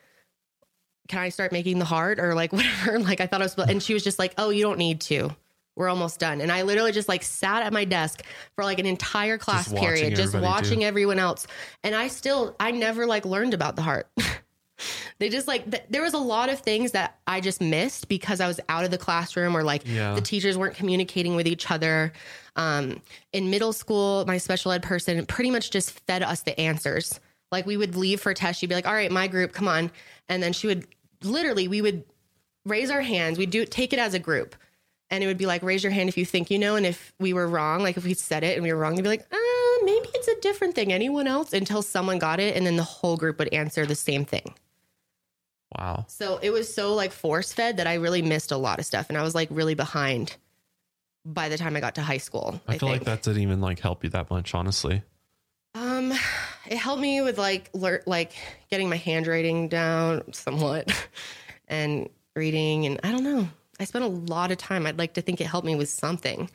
can I start making the heart or like whatever? Like I thought I was, and she was just like, oh, you don't need to, we're almost done. And I literally just like sat at my desk for like an entire class just period, watching just watching do. everyone else. And I still, I never like learned about the heart. They just like, th- there was a lot of things that I just missed because I was out of the classroom or like yeah. the teachers weren't communicating with each other. Um, in middle school, my special ed person pretty much just fed us the answers. Like we would leave for a test. She'd be like, all right, my group, come on. And then she would literally, we would raise our hands. We'd do take it as a group and it would be like, raise your hand if you think, you know, and if we were wrong, like if we said it and we were wrong, they'd be like, ah. maybe it's a different thing. Anyone else until someone got it. And then the whole group would answer the same thing. Wow. So it was so like force fed that I really missed a lot of stuff. And I was like really behind by the time I got to high school. I, I feel think. like that didn't even like help you that much, honestly. Um, it helped me with like, learn, like getting my handwriting down somewhat and reading. And I don't know, I spent a lot of time. I'd like to think it helped me with something.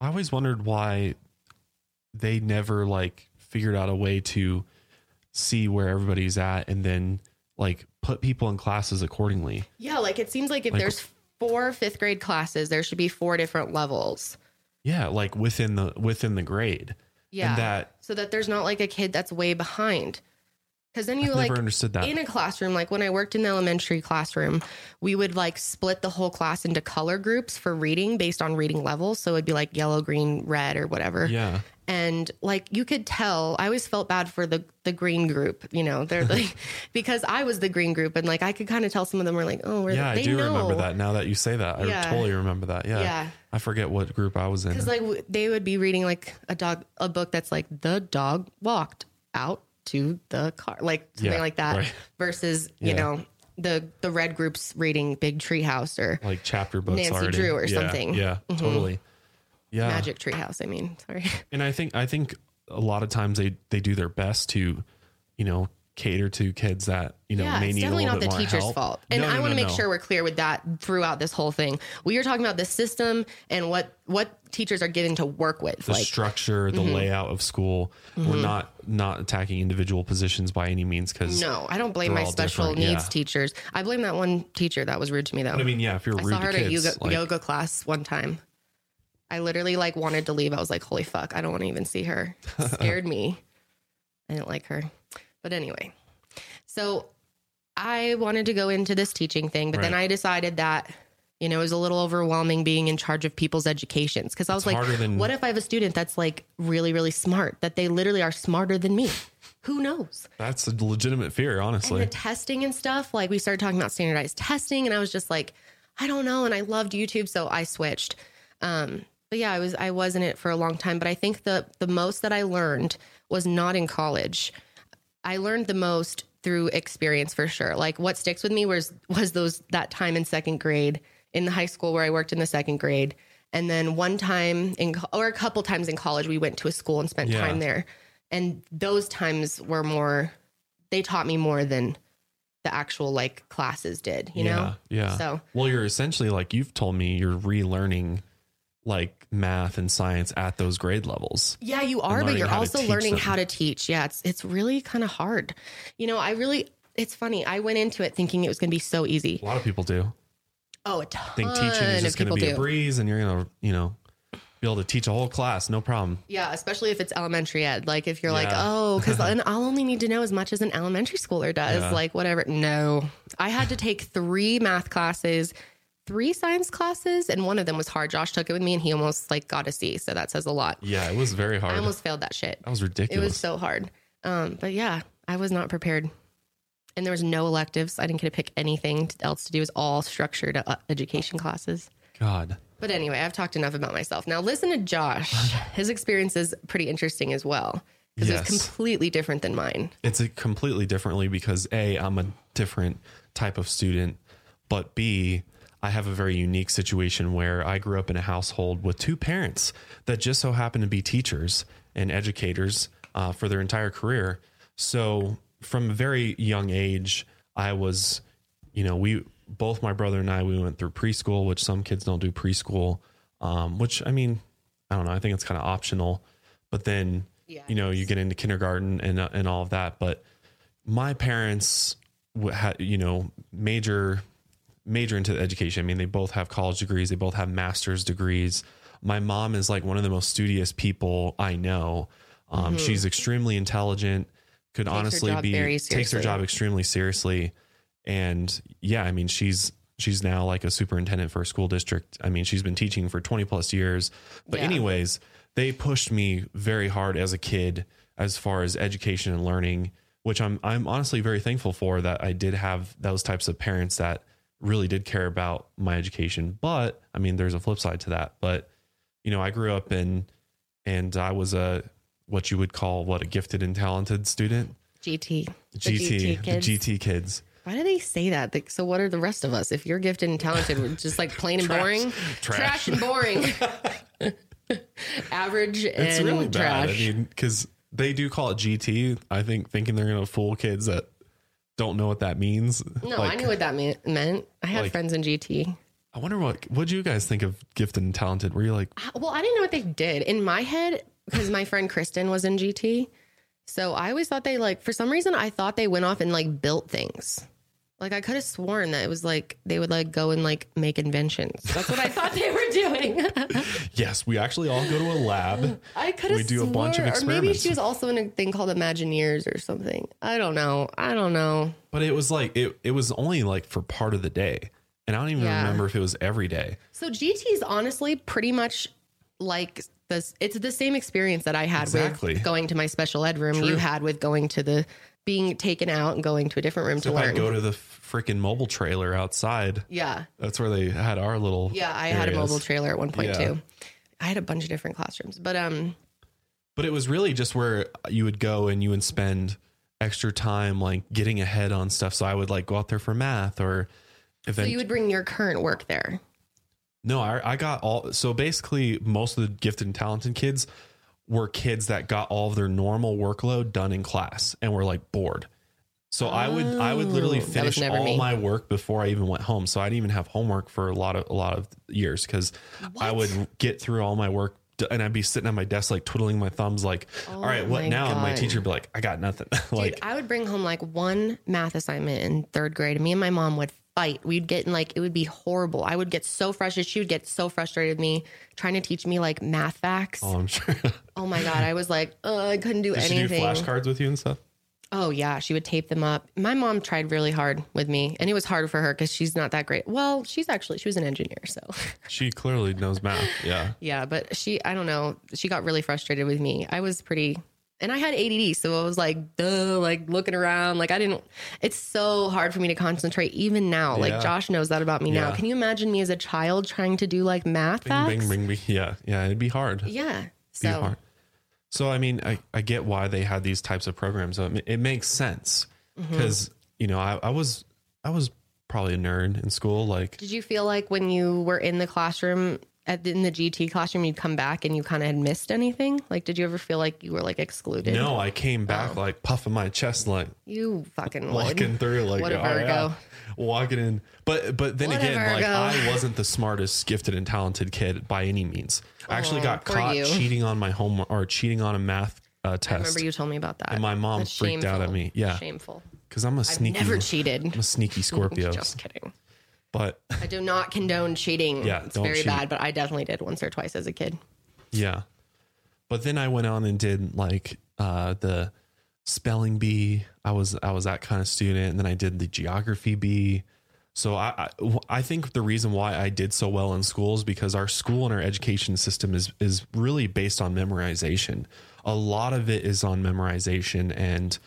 I always wondered why they never like figured out a way to see where everybody's at and then like put people in classes accordingly. Yeah. Like it seems like if like, there's four fifth grade classes, there should be four different levels. Yeah. Like within the, within the grade. Yeah. And that, so that there's not like a kid that's way behind. Cause then you I've like never understood that. In a classroom, like when I worked in the elementary classroom, we would like split the whole class into color groups for reading based on reading levels. So it'd be like yellow, green, red or whatever. Yeah. And like, you could tell, I always felt bad for the, the green group, you know, they're like, because I was the green group and like, I could kind of tell some of them were like, oh, we're yeah, they I do know. Remember that now that you say that. I yeah. totally remember that. Yeah. yeah. I forget what group I was in. Cause like w- they would be reading like a dog, a book that's like the dog walked out to the car, like something yeah, like that right. versus, yeah. you know, the, the red group's reading Big Treehouse or like chapter books Nancy already. Drew or yeah, something. Yeah, mm-hmm. totally. Yeah. Magic Treehouse. I mean, sorry. And I think, I think a lot of times they, they do their best to, you know, cater to kids that, you know, yeah, may need a little bit more help. It's definitely not the teacher's fault. And no, I no, want to no, make no. sure we're clear with that throughout this whole thing. We are talking about the system and what, what teachers are given to work with. The like, structure, the mm-hmm. layout of school. Mm-hmm. We're not, not attacking individual positions by any means. Cause no, I don't blame my special different. needs yeah. teachers. I blame that one teacher that was rude to me though. But I mean, yeah, if you're I rude saw her to kids, at yoga, like, yoga class one time. I literally like wanted to leave. I was like, holy fuck, I don't want to even see her. It scared me. I didn't like her. But anyway, so I wanted to go into this teaching thing, but right. then I decided that, you know, it was a little overwhelming being in charge of people's educations. Cause I was it's like, than... what if I have a student that's like really, really smart, that they literally are smarter than me? Who knows? That's a legitimate fear, honestly. And the testing and stuff. Like we started talking about standardized testing and I was just like, I don't know. And I loved YouTube. So I switched. Um, But yeah, I was I was in it for a long time. But I think the, the most that I learned was not in college. I learned the most through experience for sure. Like what sticks with me was was those that time in second grade in the high school where I worked in the second grade. And then one time in or a couple times in college, we went to a school and spent yeah. time there. And those times were more they taught me more than the actual like classes did, you yeah, know? Yeah. So well, you're essentially like you've told me you're relearning like math and science at those grade levels. Yeah, you are, but you're also learning how to teach. Yeah. It's, it's really kind of hard. You know, I really, it's funny. I went into it thinking it was going to be so easy. A lot of people do. Oh, a ton of people do. I think teaching is just going to be a breeze and you're going to, you know, be able to teach a whole class. No problem. Yeah. Especially if it's elementary ed. Like if you're yeah. like, oh, cause then I'll only need to know as much as an elementary schooler does yeah. like whatever. No, I had to take three math classes, three science classes, and one of them was hard. Josh took it with me and he almost like got a C. So that says a lot. Yeah, it was very hard. I almost failed that shit. That was ridiculous. It was so hard. Um, but yeah, I was not prepared. And there was no electives. I didn't get to pick anything else to do. It was all structured uh, education classes. God. But anyway, I've talked enough about myself. Now listen to Josh. His experience is pretty interesting as well. Because yes. It's completely different than mine. It's a completely differently because A, I'm a different type of student, but B, I have a very unique situation where I grew up in a household with two parents that just so happened to be teachers and educators uh, for their entire career. So from a very young age, I was, you know, we, both my brother and I, we went through preschool, which some kids don't do preschool, um, which I mean, I don't know. I think it's kind of optional, but then, yeah, you know, you get into kindergarten and, uh, and all of that. But my parents w- had, you know, major, major into education. I mean, they both have college degrees. They both have master's degrees. My mom is like one of the most studious people I know. Um, mm-hmm. She's extremely intelligent, could takes honestly be, takes her job extremely seriously. And yeah, I mean, she's, she's now like a superintendent for a school district. I mean, she's been teaching for twenty plus years, but yeah. anyways, they pushed me very hard as a kid, as far as education and learning, which I'm, I'm honestly very thankful for, that I did have those types of parents that really did care about my education. But I mean, there's a flip side to that, but you know, I grew up in, and I was a, what you would call what a gifted and talented student. G T, G T, the G T kids. The G T kids. Why do they say that? Like, so what are the rest of us? If you're gifted and talented, we're just like plain and trash, boring, trash. trash and boring, average and it's really trash. Bad. I mean, because they do call it G T. I think thinking they're going to fool kids that don't know what that means. No, like, I knew what that mean, meant. I had like, friends in G T. I wonder what, what'd you guys think of gifted and talented? Were you like, well, I didn't know what they did in my head because my friend Kristen was in G T. So I always thought they like, for some reason, I thought they went off and like built things. Like I could have sworn that it was like, they would like go and like make inventions. That's what I thought they were doing. Yes. We actually all go to a lab. I could have We do sworn, a bunch of experiments. Or maybe she was also in a thing called Imagineers or something. I don't know. I don't know. But it was like, it, it was only like for part of the day. And I don't even yeah. remember if it was every day. So G T is honestly pretty much like this. It's the same experience that I had exactly. with going to my special ed room. True. You had with going to the being taken out and going to a different room so to learn. I go to the freaking mobile trailer outside. Yeah. That's where they had our little. Yeah. I areas. had a mobile trailer at one point yeah. too. I had a bunch of different classrooms, but, um, but it was really just where you would go and you would spend extra time, like getting ahead on stuff. So I would like go out there for math or event. So you would bring your current work there. No, I, I got all. So basically, most of the gifted and talented kids were kids that got all of their normal workload done in class and were like bored. So oh, I would I would literally finish all me. my work before I even went home. So I didn't even have homework for a lot of a lot of years because I would get through all my work and I'd be sitting at my desk like twiddling my thumbs like, oh, all right, what now? God. And my teacher would be like, I got nothing. like Dude, I would bring home like one math assignment in third grade. And me and my mom would fight. We'd get in like, it would be horrible. I would get so frustrated. She would get so frustrated with me trying to teach me like math facts. Oh, I'm sure. Oh my God. I was like, oh, I couldn't do Did anything. Did she do flashcards with you and stuff? Oh yeah. She would tape them up. My mom tried really hard with me and it was hard for her because she's not that great. Well, she's actually, she was an engineer. So she clearly knows math. Yeah. Yeah. But she, I don't know. She got really frustrated with me. I was pretty, and I had A D D. So I was like, duh, like looking around. Like I didn't, it's so hard for me to concentrate even now. Yeah. Like Josh knows that about me yeah. now. Can you imagine me as a child trying to do like math bing, facts? Bing, bing, bing. Yeah. Yeah. It'd be hard. Yeah. So. Be hard. So, I mean, I, I get why they had these types of programs. It, it makes sense because, mm-hmm. you know, I, I was I was probably a nerd in school. Like, did you feel like when you were in the classroom at the, in the G T classroom, you'd come back and you kind of had missed anything? Like, did you ever feel like you were like excluded? No, I came back oh. like puffing my chest, like you fucking walking would. through like whatever, oh, yeah. walking in. But but then whatever, again, like go. I wasn't the smartest, gifted and talented kid by any means. I actually oh, got caught you. cheating on my homework or cheating on a math uh, test. I remember you told me about that. And my mom That's freaked shameful. out at me. Yeah, shameful. Because I'm a sneaky. I've never cheated. I'm a sneaky Scorpio. Just kidding. But I do not condone cheating. Yeah, it's very cheat. bad, but I definitely did once or twice as a kid. Yeah. But then I went on and did like uh, the spelling bee. I was I was that kind of student. And then I did the geography bee. So I, I, I think the reason why I did so well in school is because our school and our education system is is really based on memorization. A lot of it is on memorization. And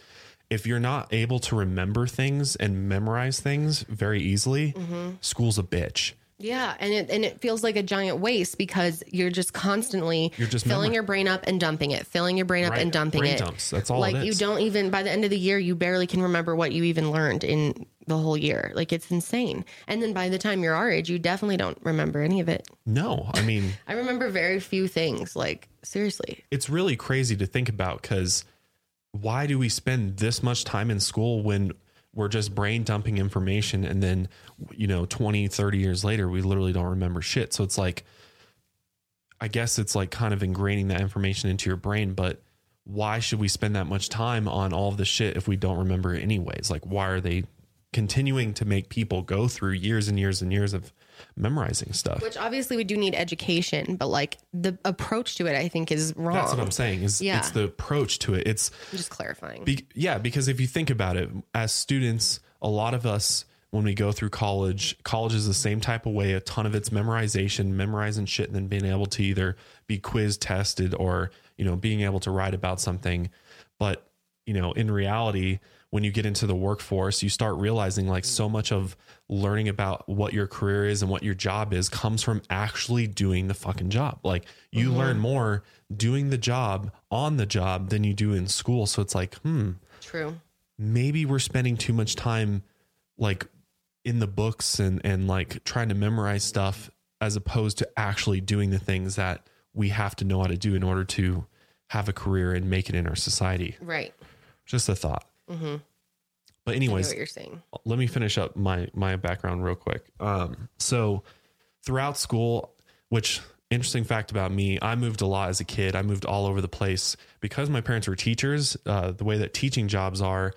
if you're not able to remember things and memorize things very easily, mm-hmm. school's a bitch. Yeah. And it, and it feels like a giant waste because you're just constantly you're just filling memory. your brain up and dumping it, filling your brain up right. and dumping brain it. Dumps. That's all like it is. You don't even, by the end of the year, you barely can remember what you even learned in the whole year. Like, it's insane. And then by the time you're our age, you definitely don't remember any of it. No, I mean, I remember very few things. Like, seriously, it's really crazy to think about, because why do we spend this much time in school when we're just brain dumping information, and then, you know, twenty, thirty years later, we literally don't remember shit. So it's like, I guess it's like kind of ingraining that information into your brain, but why should we spend that much time on all of the shit if we don't remember it anyways? Like, why are they continuing to make people go through years and years and years of memorizing stuff? Which obviously we do need education, but like the approach to it, I think, is wrong. That's what I'm saying, is yeah. it's the approach to it. It's just clarifying. Be, yeah. Because if you think about it, as students, a lot of us, when we go through college, college is the same type of way. A ton of it's memorization, memorizing shit, and then being able to either be quiz tested or, you know, being able to write about something. But, you know, in reality, when you get into the workforce, you start realizing like so much of learning about what your career is and what your job is comes from actually doing the fucking job. Like, you mm-hmm. learn more doing the job on the job than you do in school. So it's like, hmm, true. Maybe we're spending too much time like in the books and, and like trying to memorize stuff as opposed to actually doing the things that we have to know how to do in order to have a career and make it in our society. Right. Just a thought. Mm-hmm. But anyways, I know what you're saying. Let me finish up my, my background real quick. Um, so throughout school, which interesting fact about me, I moved a lot as a kid. I moved all over the place because my parents were teachers. Uh, the way that teaching jobs are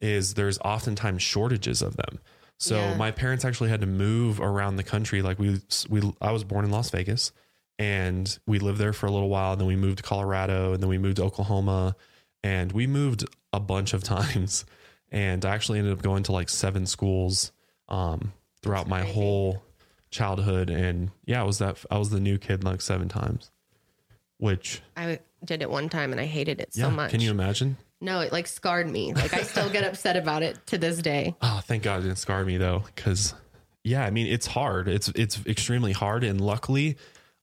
is there's oftentimes shortages of them. So yeah. my parents actually had to move around the country. Like we, we, I was born in Las Vegas and we lived there for a little while. Then we moved to Colorado, and then we moved to Oklahoma, and we moved a bunch of times, and I actually ended up going to like seven schools um, throughout my whole childhood. And yeah, I was that I was the new kid like seven times, which I did it one time and I hated it yeah, so much. Can you imagine? No, it like scarred me. Like, I still get upset about it to this day. Oh, thank God it didn't scar me though, because yeah, I mean, it's hard. It's it's extremely hard, and luckily,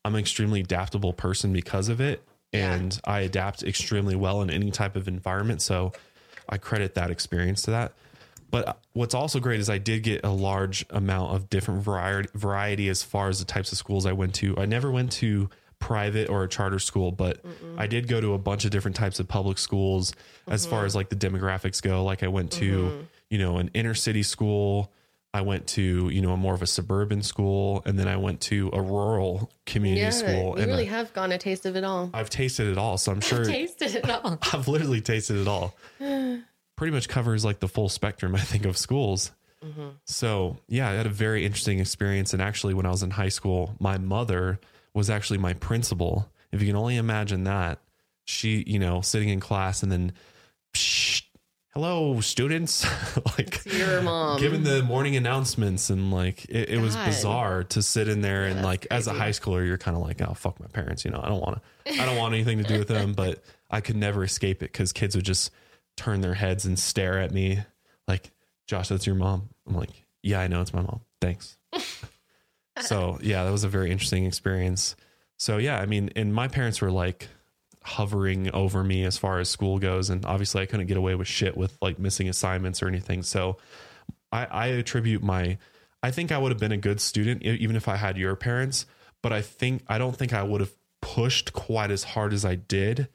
I'm an extremely adaptable person because of it. And yeah. I adapt extremely well in any type of environment. So I credit that experience to that. But what's also great is I did get a large amount of different variety, variety as far as the types of schools I went to. I never went to private or a charter school, but Mm-mm. I did go to a bunch of different types of public schools mm-hmm. as far as like the demographics go. Like, I went to, mm-hmm. you know, an inner city school. I went to, you know, a more of a suburban school, and then I went to a rural community yeah, school. You and really I, have gotten a taste of it all. I've tasted it all. So I'm sure tasted it all. I've literally tasted it all. Pretty much covers like the full spectrum, I think, of schools. Mm-hmm. So yeah, I had a very interesting experience. And actually, when I was in high school, my mother was actually my principal. If you can only imagine that. She, you know, sitting in class and then psh, hello, students, like your mom. Giving the morning announcements. And like, it, it was bizarre to sit in there. Yeah, and like, as a high schooler, you're kind of like, oh, fuck my parents. You know, I don't want to, I don't want anything to do with them, but I could never escape it. 'Cause kids would just turn their heads and stare at me like, Josh, that's your mom. I'm like, yeah, I know it's my mom. Thanks. So yeah, that was a very interesting experience. So yeah, I mean, and my parents were like hovering over me as far as school goes, and obviously I couldn't get away with shit with like missing assignments or anything. So I, I attribute my I think I would have been a good student even if I had your parents, but I think I don't think I would have pushed quite as hard as I did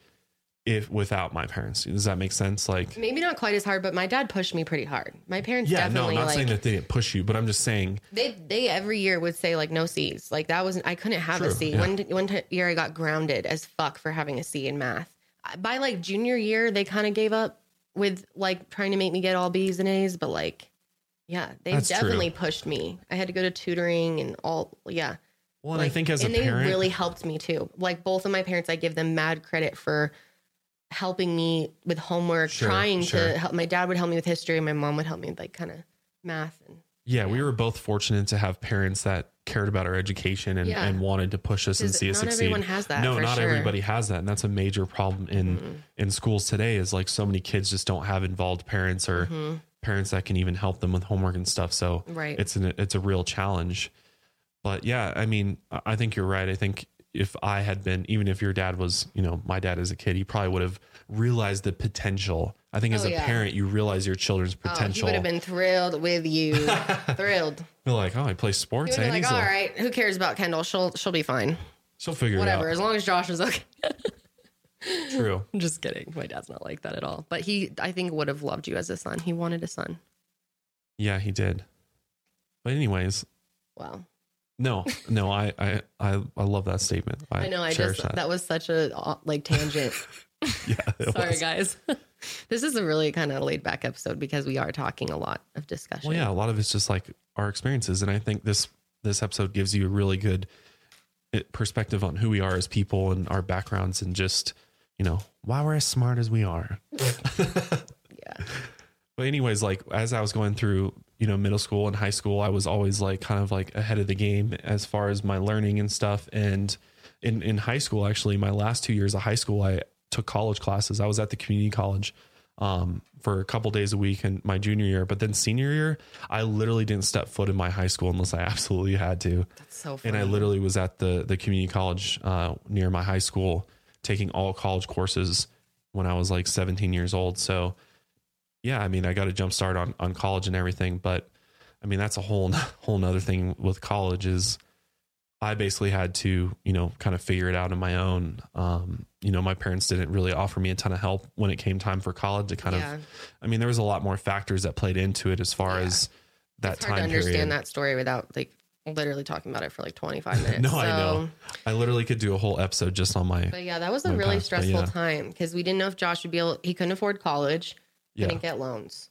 if without my parents. Does that make sense? Like, maybe not quite as hard, but my dad pushed me pretty hard. My parents yeah, definitely. No, I'm not like, saying that they didn't push you, but I'm just saying they they every year would say like no C's. Like, that wasn't I couldn't have true, a C. Yeah. One one t- year I got grounded as fuck for having a C in math. By like junior year, they kind of gave up with like trying to make me get all B's and A's, but like yeah, they that's definitely true. Pushed me. I had to go to tutoring and all yeah. Well, and like, I think as a and parent, they really helped me too. Like, both of my parents, I give them mad credit for helping me with homework, sure, trying sure. to help. My dad would help me with history. My mom would help me with like kind of math. And yeah, yeah, we were both fortunate to have parents that cared about our education and, yeah. and wanted to push us and see us succeed. Everyone has that. No, not sure. everybody has that. And that's a major problem in, mm-hmm. in schools today, is like so many kids just don't have involved parents or mm-hmm. parents that can even help them with homework and stuff. So right. it's an, it's a real challenge. But yeah, I mean, I think you're right. I think if I had been, even if your dad was, you know, my dad as a kid, he probably would have realized the potential. I think as oh, a yeah. parent, you realize your children's potential. Oh, he would have been thrilled with you. thrilled. You're like, oh, I play sports. You're like, all a- right, who cares about Kendall? She'll she'll be fine. She'll figure Whatever, it out. Whatever, as long as Josh is okay. True. I'm just kidding. My dad's not like that at all. But he, I think, would have loved you as a son. He wanted a son. Yeah, he did. But anyways. Wow. No, no, I, I, I, I love that statement. I, I know. I just, that. that was such a like tangent. yeah, Sorry was. guys. This is a really kind of laid back episode because we are talking a lot of discussion. Well, yeah, a lot of it's just like our experiences. And I think this, this episode gives you a really good perspective on who we are as people and our backgrounds and just, you know, why we're as smart as we are. yeah. But anyways, like as I was going through, you know, middle school and high school, I was always like kind of like ahead of the game as far as my learning and stuff. And in, in high school, actually, my last two years of high school, I took college classes. I was at the community college um, for a couple days a week in my junior year. But then senior year, I literally didn't step foot in my high school unless I absolutely had to. That's so funny. And I literally was at the, the community college uh, near my high school taking all college courses when I was like seventeen years old. So yeah, I mean, I got a jump start on, on college and everything, but I mean, that's a whole, whole nother thing with college is I basically had to, you know, kind of figure it out on my own. Um, you know, my parents didn't really offer me a ton of help when it came time for college to kind yeah. of, I mean, there was a lot more factors that played into it as far yeah. as that it's time hard to period. Understand that story without like literally talking about it for like twenty-five minutes. no, so, I know. I literally could do a whole episode just on my, but yeah, that was a really past, stressful yeah. time because we didn't know if Josh would be able, he couldn't afford college. Yeah. Couldn't get loans.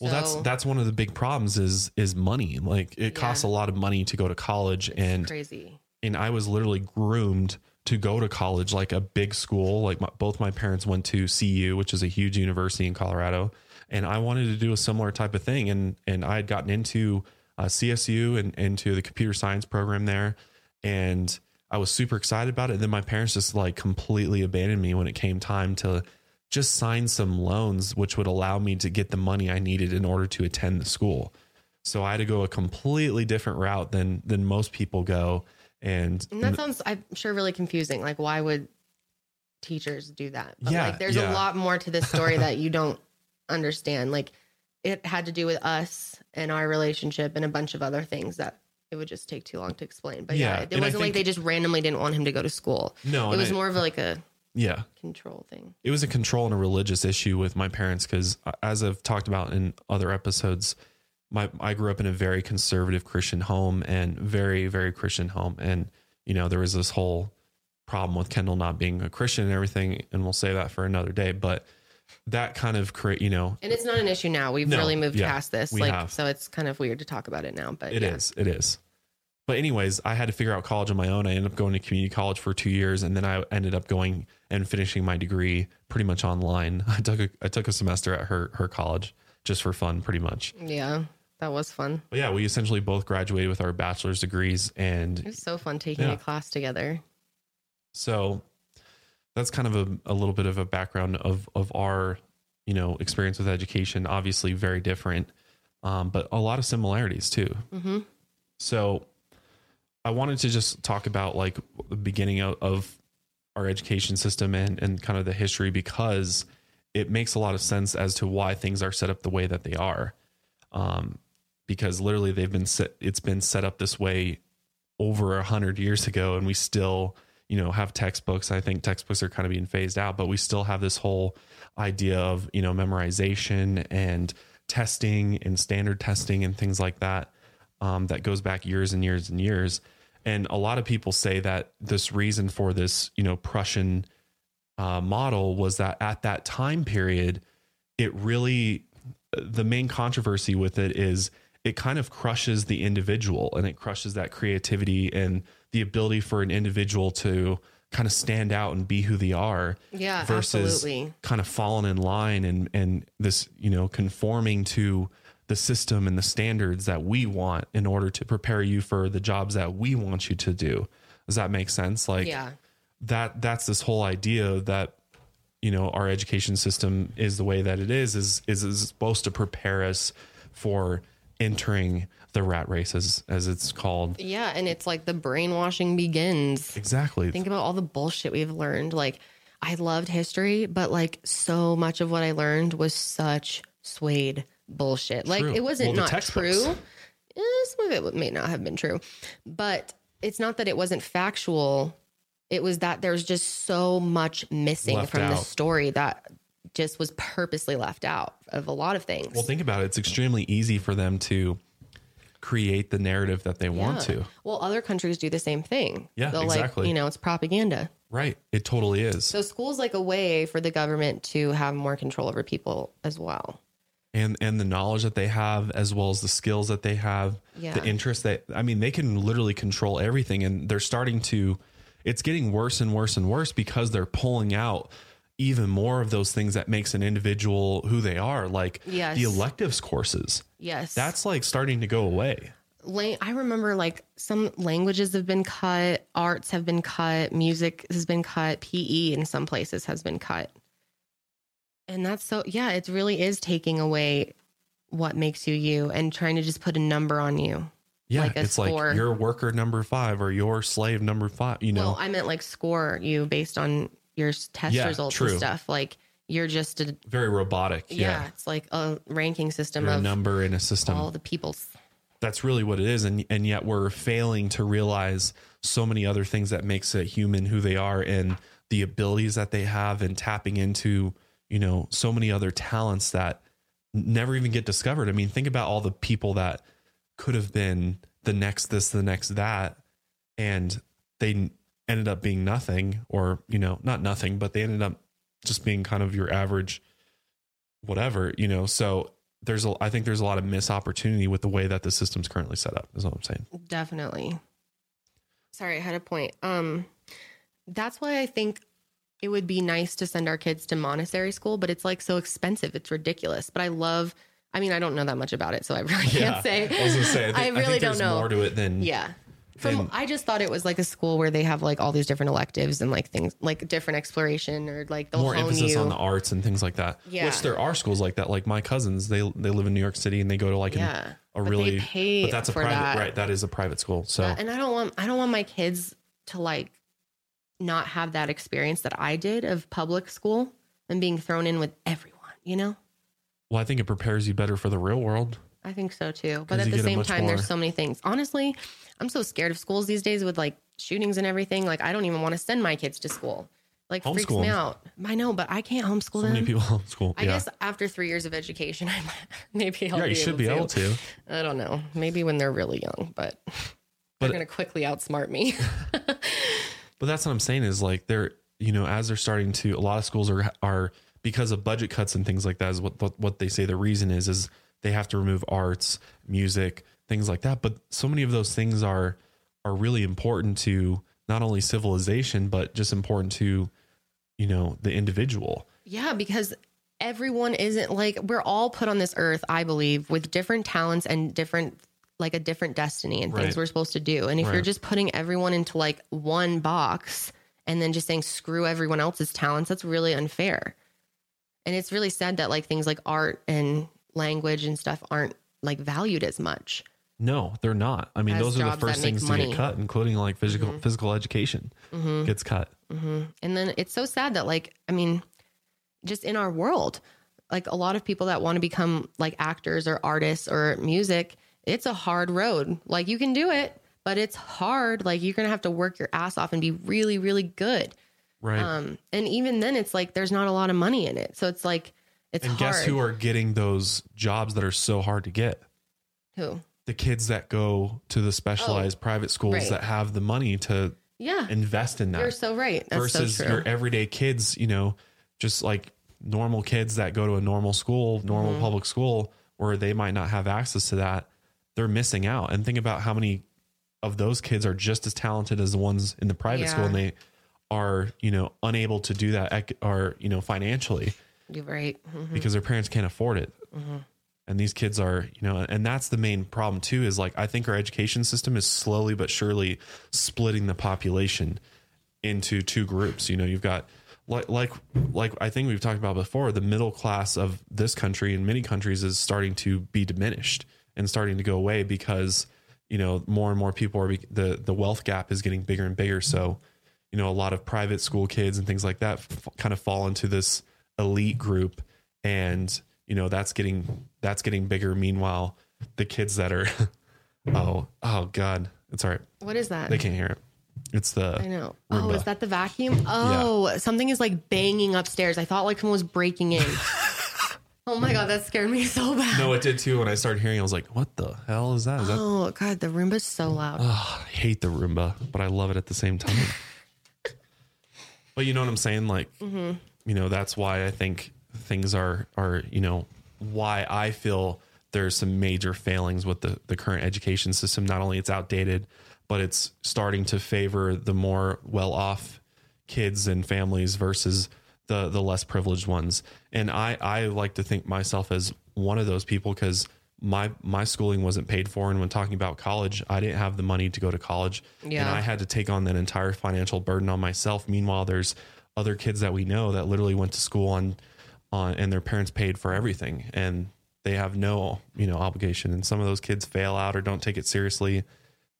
Well, so, that's that's one of the big problems is is money. Like it yeah. costs a lot of money to go to college, it's and crazy. And I was literally groomed to go to college, like a big school. Like my, both my parents went to C U, which is a huge university in Colorado, and I wanted to do a similar type of thing. And and I had gotten into uh, C S U and into the computer science program there, and I was super excited about it. And then my parents just like completely abandoned me when it came time to just sign some loans, which would allow me to get the money I needed in order to attend the school. So I had to go a completely different route than, than most people go. And, and that sounds, I'm sure, really confusing. Like, why would teachers do that? But yeah, like, there's yeah. a lot more to this story that you don't understand. Like it had to do with us and our relationship and a bunch of other things that it would just take too long to explain. But yeah, yeah it wasn't like they just randomly didn't want him to go to school. No, it was I, more of like a, yeah. control thing. It was a control and a religious issue with my parents. Cause as I've talked about in other episodes, my, I grew up in a very conservative Christian home and very, very Christian home. And, you know, there was this whole problem with Kendall not being a Christian and everything. And we'll save that for another day, but that kind of create, you know, and it's not an issue now. We've no, really moved yeah, past this. Like, have. So it's kind of weird to talk about it now, but it yeah. is, it is. But anyways, I had to figure out college on my own. I ended up going to community college for two years, and then I ended up going and finishing my degree pretty much online. I took a, I took a semester at her her college just for fun, pretty much. Yeah, that was fun. But yeah, we essentially both graduated with our bachelor's degrees, and it was so fun taking yeah. a class together. So that's kind of a, a little bit of a background of of our, you know, experience with education. Obviously, very different, um, but a lot of similarities too. Mm-hmm. So I wanted to just talk about like the beginning of, of our education system and, and kind of the history, because it makes a lot of sense as to why things are set up the way that they are. Um, because literally they've been set, it's been set up this way over a hundred years ago. And we still, you know, have textbooks. I think textbooks are kind of being phased out, but we still have this whole idea of, you know, memorization and testing and standard testing and things like that. Um, that goes back years and years and years. And a lot of people say that this reason for this, you know, Prussian uh, model was that at that time period, it really, the main controversy with it is it kind of crushes the individual and it crushes that creativity and the ability for an individual to kind of stand out and be who they are. Yeah, versus absolutely. Kind of falling in line and, and this, you know, conforming to the system and the standards that we want in order to prepare you for the jobs that we want you to do. Does that make sense? Like yeah. that, that's this whole idea that, you know, our education system is the way that it is, is, is, is supposed to prepare us for entering the rat race, as, as it's called. Yeah. And it's like the brainwashing begins. Exactly. Think about all the bullshit we've learned. Like, I loved history, but like so much of what I learned was such suede bullshit. True. Like, it wasn't well, not textbooks. True. Eh, some of it may not have been true, but it's not that it wasn't factual. It was that there's just so much missing left from out. The story that just was purposely left out of a lot of things. Well, think about it. It's extremely easy for them to create the narrative that they yeah. want to. Well, other countries do the same thing. Yeah, They'll exactly. Like, you know, it's propaganda. Right. It totally is. So school's like a way for the government to have more control over people as well. And and the knowledge that they have, as well as the skills that they have, yeah. the interest that, I mean, they can literally control everything. And they're starting to, it's getting worse and worse and worse because they're pulling out even more of those things that makes an individual who they are, like yes. the electives courses. Yes. That's like starting to go away. I remember like some languages have been cut, arts have been cut, music has been cut, P E in some places has been cut. And that's so, yeah, it really is taking away what makes you you and trying to just put a number on you. Yeah, like a it's score. Like you're worker number five or you're slave number five, you know. Well, I meant like score you based on your test yeah, results true. And stuff. Like you're just a... Very robotic. Yeah, yeah. It's like a ranking system you're of... a number in a system. All the people's... That's really what it is. And and yet we're failing to realize so many other things that makes a human who they are and the abilities that they have and tapping into, you know, so many other talents that never even get discovered. I mean, think about all the people that could have been the next this, the next that, and they ended up being nothing or, you know, not nothing, but they ended up just being kind of your average whatever, you know, so there's a, I think there's a lot of missed opportunity with the way that the system's currently set up is what I'm saying. Definitely. Sorry, I had a point. Um, that's why I think it would be nice to send our kids to Montessori school, but it's like so expensive. It's ridiculous. But I love, I mean, I don't know that much about it, so I really yeah. can't say. I was gonna say, I, think, I really I think don't know more to it than, yeah. From, than, I just thought it was like a school where they have like all these different electives and like things like different exploration or like they'll more emphasis you. On the arts and things like that. Yeah. Which there are schools like that. Like my cousins, they they live in New York City and they go to like yeah. an, a but really, but that's a private, that. Right? That is a private school. So, yeah, and I don't want I don't want my kids to like not have that experience that I did of public school and being thrown in with everyone. You know. Well, I think it prepares you better for the real world. I think so too. But at the same time, more... there's so many things. Honestly, I'm so scared of schools these days with like shootings and everything. Like, I don't even want to send my kids to school. Like, freaks me out. I know, but I can't homeschool so them. So many people homeschool. I yeah. guess after three years of education, I might, maybe I'll yeah, be you should able be able to. to. I don't know. Maybe when they're really young, but, but they're going to quickly outsmart me. But that's what I'm saying is like they're, you know, as they're starting to, a lot of schools are are because of budget cuts and things like that is what what, what they say the reason is is they have to remove arts, music, things like that. But so many of those things are, are really important to not only civilization, but just important to, you know, the individual. Yeah. Because everyone isn't like, we're all put on this earth, I believe, with different talents and different, like a different destiny and things right. we're supposed to do. And if right. you're just putting everyone into like one box and then just saying, screw everyone else's talents, that's really unfair. And it's really sad that like things like art and language and stuff aren't like valued as much. No, they're not. I mean, as those are the first things money. To get cut, including like physical, mm-hmm. physical education mm-hmm. gets cut. Mm-hmm. And then it's so sad that like, I mean, just in our world, like a lot of people that want to become like actors or artists or music, it's a hard road. Like you can do it, but it's hard. Like you're going to have to work your ass off and be really, really good. Right. Um, and even then it's like, there's not a lot of money in it. So it's like, it's and hard. Guess who are getting those jobs that are so hard to get? Who? The kids that go to the specialized oh, private schools right. that have the money to yeah. invest in that. You're so right. That's versus so true. Your everyday kids, you know, just like normal kids that go to a normal school, normal mm-hmm. public school, where they might not have access to that. They're missing out. And think about how many of those kids are just as talented as the ones in the private yeah. school. And they are, you know, unable to do that or, you know, financially. You're right. Mm-hmm. Because their parents can't afford it. Mm-hmm. And these kids are, you know, and that's the main problem too, is like, I think our education system is slowly but surely splitting the population into two groups. You know, you've got like, like, like I think we've talked about before, the middle class of this country and many countries is starting to be diminished and starting to go away because, you know, more and more people are, the, the wealth gap is getting bigger and bigger. So, you know, a lot of private school kids and things like that f- kind of fall into this elite group, and, you know, that's getting, that's getting bigger. Meanwhile, the kids that are, oh, oh God, it's all right. What is that? They can't hear it. It's the, I know. Roomba. Oh, is that the vacuum? Oh, yeah. Something is like banging upstairs. I thought like someone was breaking in. Oh my God, that scared me so bad. No, it did too. When I started hearing it, I was like, what the hell is that? Is oh that... God, the Roomba's so loud. Oh, I hate the Roomba, but I love it at the same time. But you know what I'm saying? Like, mm-hmm. you know, that's why I think things are, are, you know, why I feel there's some major failings with the, the current education system. Not only it's outdated, but it's starting to favor the more well-off kids and families versus the, the less privileged ones. And I, I like to think myself as one of those people, because my, my schooling wasn't paid for. And when talking about college, I didn't have the money to go to college, yeah. and I had to take on that entire financial burden on myself. Meanwhile, there's other kids that we know that literally went to school on, on, and their parents paid for everything, and they have no, you know, obligation. And some of those kids fail out or don't take it seriously.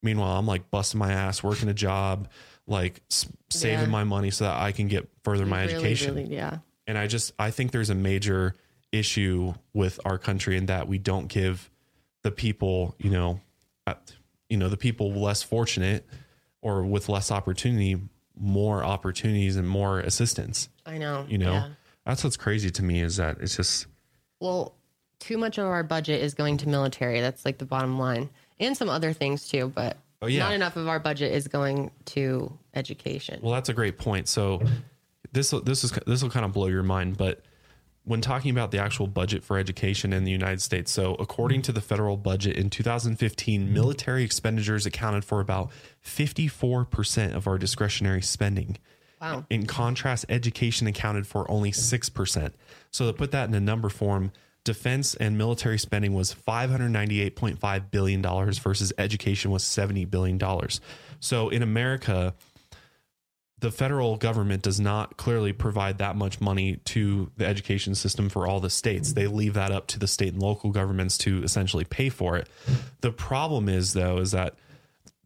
Meanwhile, I'm like busting my ass, working a job, like s- saving yeah. my money so that I can get further my really, education. Really, yeah. And I just, I think there's a major issue with our country in that we don't give the people, you know, uh, you know, the people less fortunate or with less opportunity, more opportunities and more assistance. I know. You know, yeah. That's, what's crazy to me is that it's just, well, too much of our budget is going to military. That's like the bottom line. And some other things too, but oh, yeah. not enough of our budget is going to education. Well, that's a great point. So this, this is, this will kind of blow your mind, but when talking about the actual budget for education in the United States, so according to the federal budget in two thousand fifteen, military expenditures accounted for about fifty-four percent of our discretionary spending. Wow. In contrast, education accounted for only six percent. So to put that in a number form, defense and military spending was five hundred ninety-eight point five billion dollars versus education was seventy billion dollars. So in America, the federal government does not clearly provide that much money to the education system for all the states. They leave that up to the state and local governments to essentially pay for it. The problem is, though, is that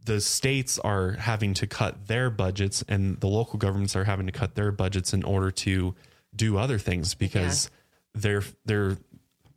the states are having to cut their budgets and the local governments are having to cut their budgets in order to do other things, because yeah. they're they're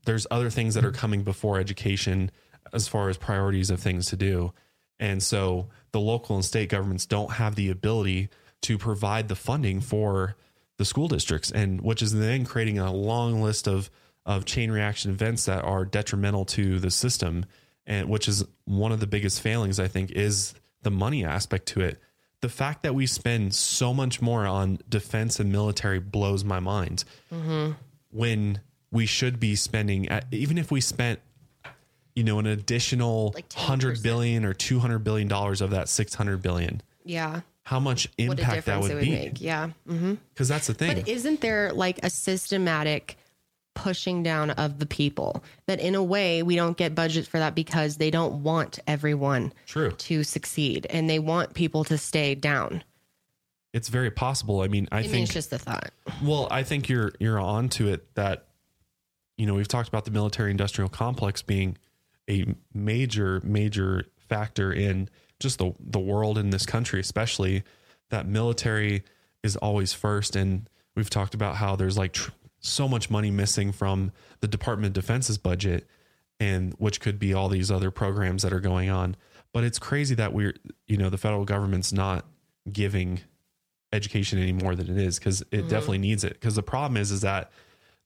there's other things that are coming before education as far as priorities of things to do. And so the local and state governments don't have the ability to provide the funding for the school districts, and which is then creating a long list of, of chain reaction events that are detrimental to the system. And which is one of the biggest failings, I think, is the money aspect to it. The fact that we spend so much more on defense and military blows my mind, mm-hmm. when we should be spending, at, even if we spent, you know, an additional like one hundred billion or two hundred billion dollars of that six hundred billion. Yeah. How much impact that would, would be. Make. Yeah. Mm-hmm. Cause that's the thing. But isn't there like a systematic pushing down of the people that in a way we don't get budget for that because they don't want everyone True. To succeed, and they want people to stay down. It's very possible. I mean, I, I think mean, it's just a thought. Well, I think you're, you're onto it that, you know, we've talked about the military industrial complex being a major, major factor in just the, the world, in this country, especially, that military is always first. And we've talked about how there's like tr- so much money missing from the Department of Defense's budget, and which could be all these other programs that are going on. But it's crazy that we're, you know, the federal government's not giving education any more than it is, because it mm-hmm. definitely needs it. Because the problem is, is that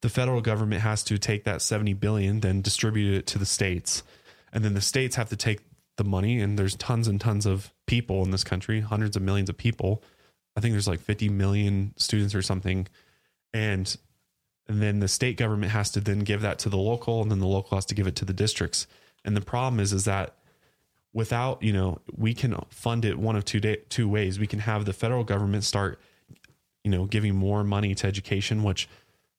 the federal government has to take that seventy billion, then distribute it to the states. And then the states have to take the money. And there's tons and tons of people in this country, hundreds of millions of people. I think there's like fifty million students or something. And, and then the state government has to then give that to the local, and then the local has to give it to the districts. And the problem is, is that without, you know, we can fund it one of two day, two ways. We can have the federal government start, you know, giving more money to education, which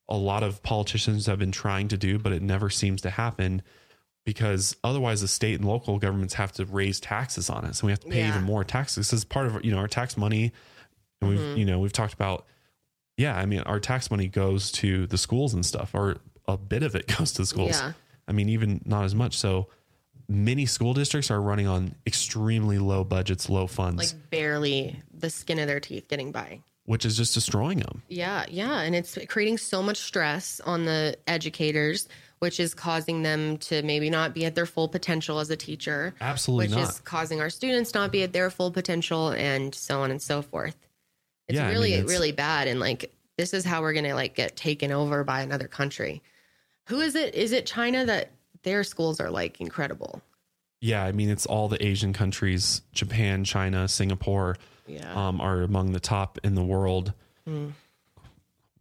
a lot of politicians have been trying to do, but it never seems to happen, because otherwise the state and local governments have to raise taxes on it. So we have to pay yeah. even more taxes. This is part of, you know, our tax money. And we've, mm-hmm. you know, we've talked about, yeah, I mean, our tax money goes to the schools and stuff, or a bit of it goes to the schools. Yeah. I mean, even not as much. So many school districts are running on extremely low budgets, low funds, like barely the skin of their teeth getting by, which is just destroying them. Yeah. Yeah. And it's creating so much stress on the educators, which is causing them to maybe not be at their full potential as a teacher. Absolutely not. Which is causing our students not be at their full potential, and so on and so forth. It's yeah, really, I mean, it's, really bad. And like, this is how we're going to like get taken over by another country. Who is it? Is it China that their schools are like incredible? Yeah. I mean, it's all the Asian countries, Japan, China, Singapore, yeah. um, are among the top in the world. Mm.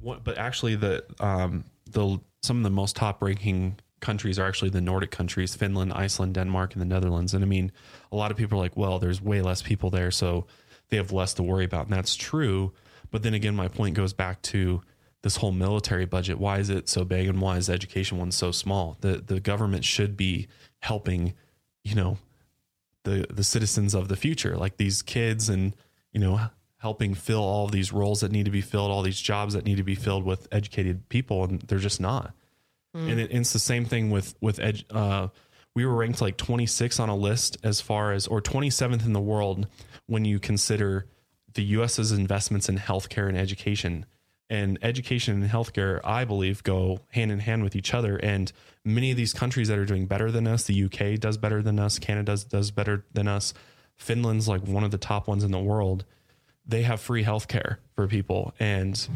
What, but actually the, um, the, some of the most top ranking countries are actually the Nordic countries, Finland, Iceland, Denmark, and the Netherlands. And I mean, a lot of people are like, well, there's way less people there, so they have less to worry about. And that's true. But then again, my point goes back to this whole military budget. Why is it so big, and why is the education one so small? The the government should be helping, you know, the the citizens of the future, like these kids, and, you know, helping fill all these roles that need to be filled, all these jobs that need to be filled with educated people. And they're just not. Mm. And it, it's the same thing with, with ed, uh, we were ranked like twenty-sixth on a list as far as, or twenty-seventh in the world when you consider the U S's investments in healthcare and education. And education and healthcare, I believe, go hand in hand with each other. And many of these countries that are doing better than us, the U K does better than us, Canada does, does better than us. Finland's like one of the top ones in the world. They have free healthcare for people. And,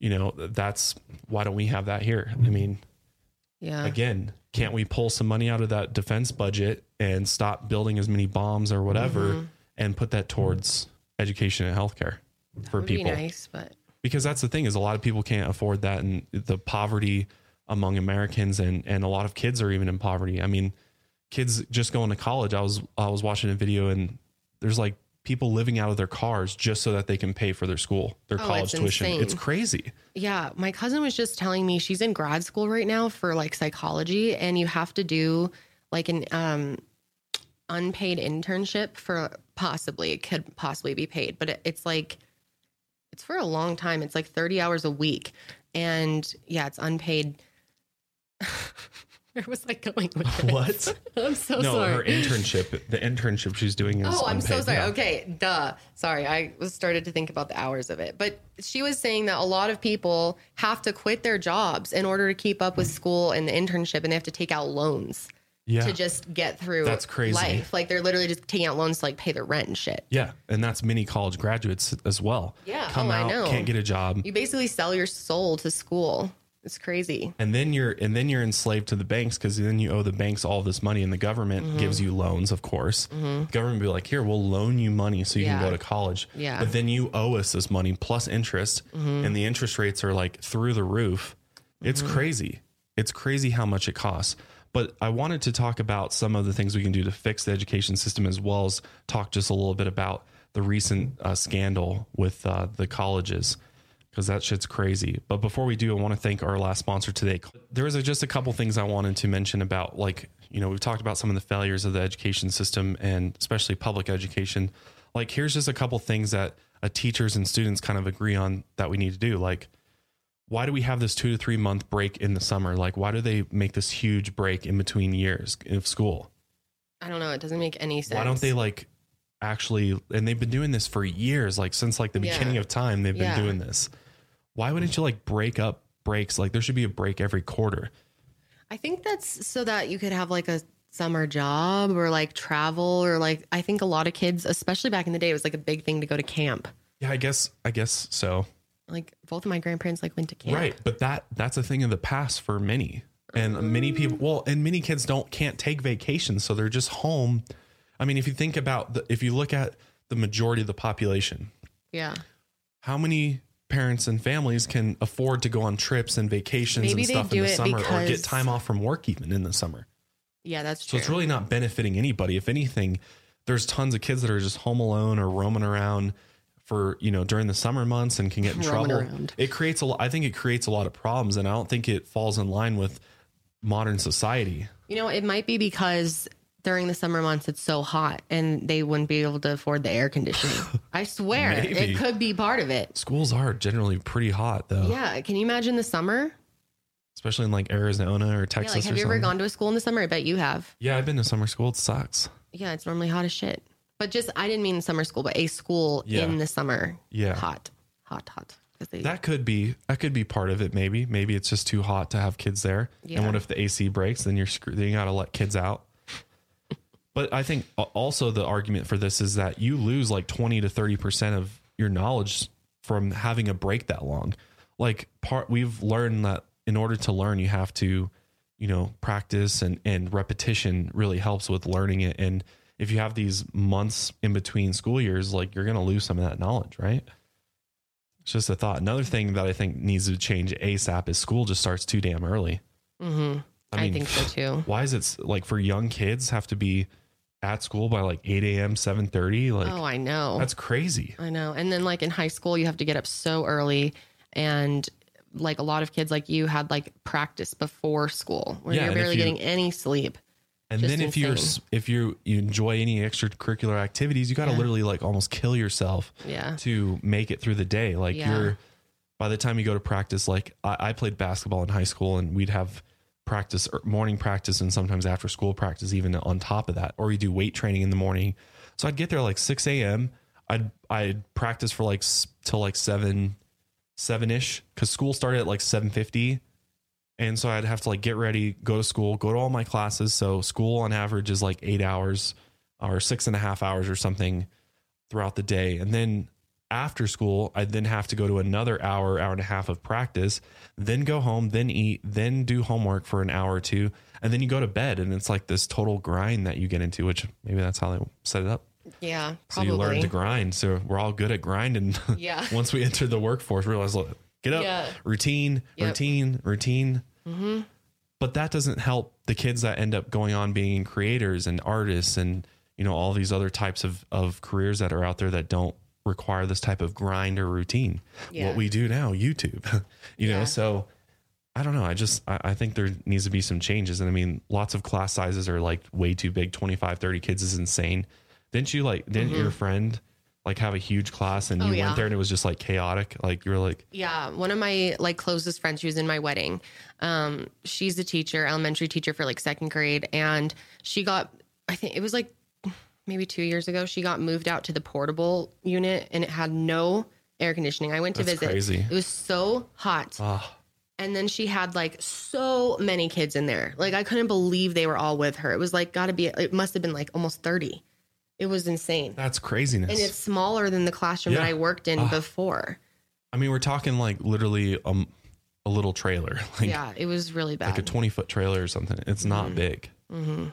you know, that's, why don't we have that here? I mean, yeah. Again, can't we pull some money out of that defense budget and stop building as many bombs or whatever, mm-hmm. and put that towards education and healthcare for would people? Be nice, but. Because that's the thing, is a lot of people can't afford that, and the poverty among Americans, and, and a lot of kids are even in poverty. I mean, kids just going to college. I was I was watching a video, and there's like people living out of their cars just so that they can pay for their school, their oh, college it's tuition. Insane. It's crazy. Yeah. My cousin was just telling me she's in grad school right now for like psychology, and you have to do like an um, unpaid internship for possibly, it could possibly be paid, but it, it's like, it's for a long time. It's like thirty hours a week. And yeah, it's unpaid. Where was I going with this? What? I'm so no, sorry. No, her internship, the internship she's doing is Oh, I'm unpaid. so sorry. Yeah. Okay, duh. Sorry, I was started to think about the hours of it. But she was saying that a lot of people have to quit their jobs in order to keep up with school and the internship, and they have to take out loans yeah. to just get through that's crazy. life. Like they're literally just taking out loans to like pay their rent and shit. Yeah. And that's many college graduates as well. Yeah. Come oh, out, I know. Can't get a job. You basically sell your soul to school. It's crazy. And then you're, and then you're enslaved to the banks, because then you owe the banks all this money, and the government mm-hmm. gives you loans, of course. Mm-hmm. The government will be like, here, we'll loan you money so you yeah. can go to college. Yeah. But then you owe us this money plus interest, mm-hmm. and the interest rates are like through the roof. It's mm-hmm. crazy. It's crazy how much it costs. But I wanted to talk about some of the things we can do to fix the education system, as well as talk just a little bit about the recent uh, scandal with uh, the colleges, because that shit's crazy. But before we do, I want to thank our last sponsor today. There was a, just a couple things I wanted to mention about, like, you know, we've talked about some of the failures of the education system, and especially public education. Like, here's just a couple things that uh, teachers and students kind of agree on that we need to do. Like, why do we have this two to three month break in the summer? Like, why do they make this huge break in between years of school? I don't know. It doesn't make any sense. Why don't they like actually, and they've been doing this for years, like since like the yeah. beginning of time, they've been yeah. doing this. Why wouldn't you like break up breaks? Like there should be a break every quarter. I think that's so that you could have like a summer job, or like travel, or like, I think a lot of kids, especially back in the day, it was like a big thing to go to camp. Yeah, I guess, I guess so. Like both of my grandparents like went to camp. Right. But that that's a thing of the past for many and mm. many people. Well, and many kids don't can't take vacations. So they're just home. I mean, if you think about the, if you look at the majority of the population. Yeah. How many parents and families can afford to go on trips and vacations Maybe and stuff in the summer, or get time off from work even in the summer? Yeah, that's true. So it's really not benefiting anybody. If anything, there's tons of kids that are just home alone or roaming around for, you know, during the summer months and can get in Roaming trouble. Around. It creates a lot. I think it creates a lot of problems, and I don't think it falls in line with modern society. You know, it might be because during the summer months, it's so hot and they wouldn't be able to afford the air conditioning. I swear Maybe. It could be part of it. Schools are generally pretty hot though. Yeah. Can you imagine the summer? especially in like Arizona or Texas. Yeah, like, have or you something. ever gone to a school in the summer? I bet you have. Yeah, I've been to summer school. It sucks. Yeah, it's normally hot as shit. But just, I didn't mean summer school, but a school yeah. in the summer. Yeah. Hot, hot, hot. They, that could be, that could be part of it. Maybe, maybe it's just too hot to have kids there. Yeah. And what if the A C breaks? Then you're screwed. Then you got to let kids out. But I think also the argument for this is that you lose like twenty to thirty percent of your knowledge from having a break that long. Like part, we've learned that in order to learn, you have to, you know, practice and, and repetition really helps with learning it. And if you have these months in between school years, like you're going to lose some of that knowledge, right? It's just a thought. Another thing that I think needs to change ASAP is school just starts too damn early. Mm-hmm. I, mean, I think so too. Why is it like for young kids have to be at school by like eight a.m., seven thirty? Like, oh, I know. That's crazy. I know. And then like in high school, you have to get up so early. And like a lot of kids like you had like practice before school where yeah, you're barely you, getting any sleep. And just then if insane. you're if you you enjoy any extracurricular activities, you got to yeah. literally like almost kill yourself yeah. to make it through the day. Like yeah. you're by the time you go to practice, like I, I played basketball in high school and we'd have practice or morning practice and sometimes after school practice, even on top of that, or you do weight training in the morning. So I'd get there like six a.m. I'd I'd practice for like till like seven, seven ish because school started at like seven fifty. And so I'd have to like get ready, go to school, go to all my classes. So school on average is like eight hours or six and a half hours or something throughout the day. And then after school, I then have to go to another hour, hour and a half of practice, then go home, then eat, then do homework for an hour or two. And then you go to bed and it's like this total grind that you get into, which maybe that's how they set it up. Yeah, probably. So you learn to grind. So we're all good at grinding. Yeah. Once we enter the workforce, realize, look, get up, yeah. routine, yep. routine, routine. Mm-hmm. But that doesn't help the kids that end up going on being creators and artists and, you know, all these other types of, of careers that are out there that don't require this type of grind or routine. Yeah. What we do now, YouTube, you yeah. know, so I don't know. I just, I, I think there needs to be some changes. And I mean, lots of class sizes are like way too big. twenty-five, thirty kids is insane. Didn't you like, didn't mm-hmm. your friend like have a huge class and oh, you yeah. went there and it was just like chaotic? Like you were like, yeah, one of my like closest friends, she was in my wedding. Um, she's a teacher, elementary teacher for like second grade. And she got, I think it was like maybe two years ago, she got moved out to the portable unit and it had no air conditioning. I went to That's visit. Crazy. It was so hot. Oh. And then she had like so many kids in there. Like I couldn't believe they were all with her. It was like gotta be, it must've been like almost thirty. It was insane. That's craziness. And it's smaller than the classroom yeah. that I worked in uh, before. I mean, we're talking like literally um, a little trailer. Like, yeah, it was really bad. Like a twenty foot trailer or something. It's mm-hmm. not big. Mm-hmm.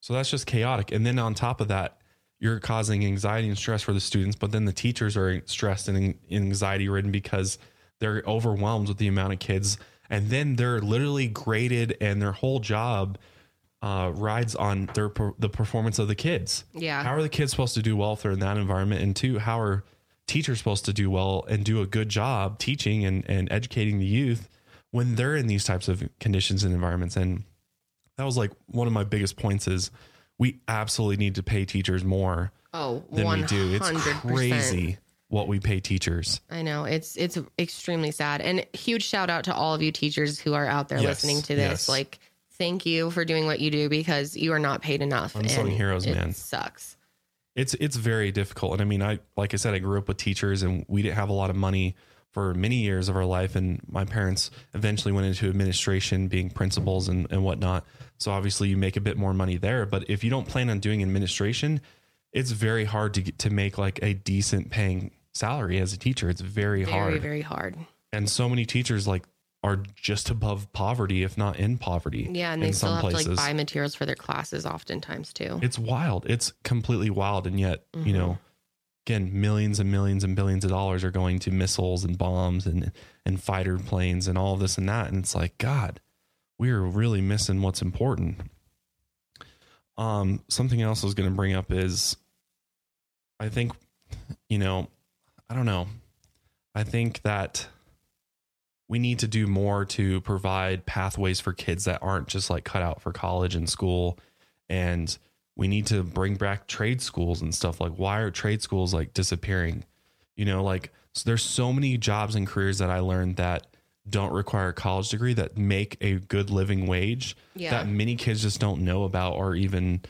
So that's just chaotic. And then on top of that, you're causing anxiety and stress for the students. But then the teachers are stressed and anxiety ridden because they're overwhelmed with the amount of kids. And then they're literally graded and their whole job Uh, rides on their the performance of the kids. Yeah. How are the kids supposed to do well if they're in that environment? And two, how are teachers supposed to do well and do a good job teaching and, and educating the youth when they're in these types of conditions and environments? And that was like one of my biggest points is we absolutely need to pay teachers more oh, than one hundred percent. We do. It's crazy what we pay teachers. I know it's, it's extremely sad. And huge shout out to all of you teachers who are out there yes, listening to this. Yes. Like, thank you for doing what you do because you are not paid enough. Unsung heroes, man. It sucks. It's it's very difficult. And I mean, I like I said, I grew up with teachers and we didn't have a lot of money for many years of our life. And my parents eventually went into administration, being principals and, and whatnot. So obviously you make a bit more money there. But if you don't plan on doing administration, it's very hard to get, to make like a decent paying salary as a teacher. It's very, very hard. Very, very hard. And so many teachers like are just above poverty, if not in poverty. Yeah. And they still have places to like buy materials for their classes oftentimes too. It's wild. It's completely wild. And yet, mm-hmm. you know, again, millions and millions and billions of dollars are going to missiles and bombs and, and fighter planes and all this and that. And it's like, God, we're really missing what's important. Um, something else I was going to bring up is I think, you know, I don't know. I think that we need to do more to provide pathways for kids that aren't just like cut out for college and school. And we need to bring back trade schools and stuff. Like, why are trade schools like disappearing? You know, like so there's so many jobs and careers that I learned that don't require a college degree that make a good living wage yeah. that many kids just don't know about or even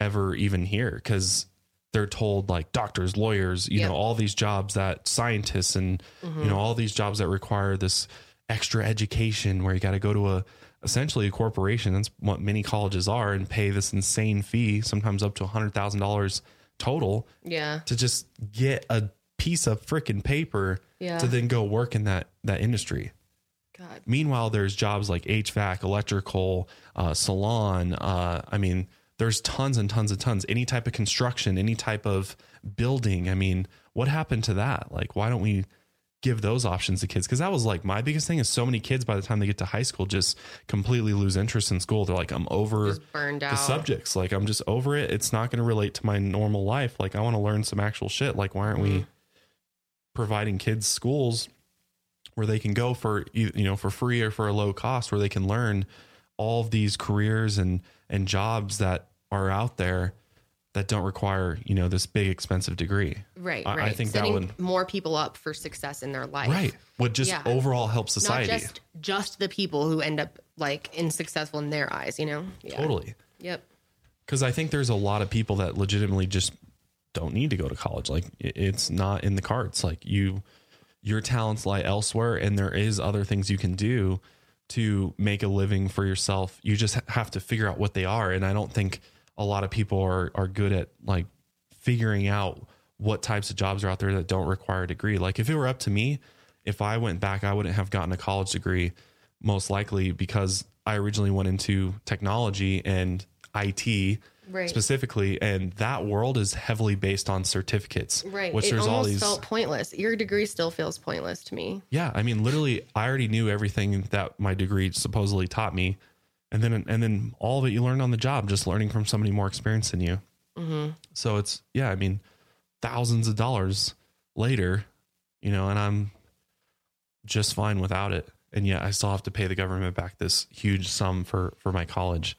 ever even hear because they're told like doctors, lawyers, you yep. know, all these jobs that scientists and, mm-hmm. you know, all these jobs that require this extra education where you got to go to a, essentially a corporation. That's what many colleges are and pay this insane fee, sometimes up to a hundred thousand dollars total yeah. to just get a piece of freaking paper yeah. to then go work in that, that industry. God. Meanwhile, there's jobs like H V A C, electrical, uh, salon. Uh, I mean, there's tons and tons and tons, any type of construction, any type of building. I mean, what happened to that? Like, why don't we give those options to kids? Cause that was like my biggest thing is so many kids by the time they get to high school, just completely lose interest in school. They're like, I'm over burned the out. subjects. Like I'm just over it. It's not going to relate to my normal life. Like I want to learn some actual shit. Like, why aren't mm-hmm. we providing kids schools where they can go for, you know, for free or for a low cost where they can learn all of these careers and, and jobs that are out there that don't require, you know, this big expensive degree. Right. I, right. I think setting that would more people up for success in their life. Right. Would just yeah. overall help society. Not just, just the people who end up like in successful in their eyes, you know? Yeah. Totally. Yep. Cause I think there's a lot of people that legitimately just don't need to go to college. Like it's not in the cards. Like you, your talents lie elsewhere and there is other things you can do to make a living for yourself. You just have to figure out what they are. And I don't think a lot of people are, are good at like figuring out what types of jobs are out there that don't require a degree. Like if it were up to me, if I went back, I wouldn't have gotten a college degree most likely because I originally went into technology and I T right. specifically. And that world is heavily based on certificates, right? Which it there's all these felt pointless. Your degree still feels pointless to me. Yeah. I mean, literally I already knew everything that my degree supposedly taught me. And then, and then all that you learned on the job, just learning from somebody more experienced than you. Mm-hmm. So it's, yeah, I mean, thousands of dollars later, you know, and I'm just fine without it. And yet I still have to pay the government back this huge sum for, for my college.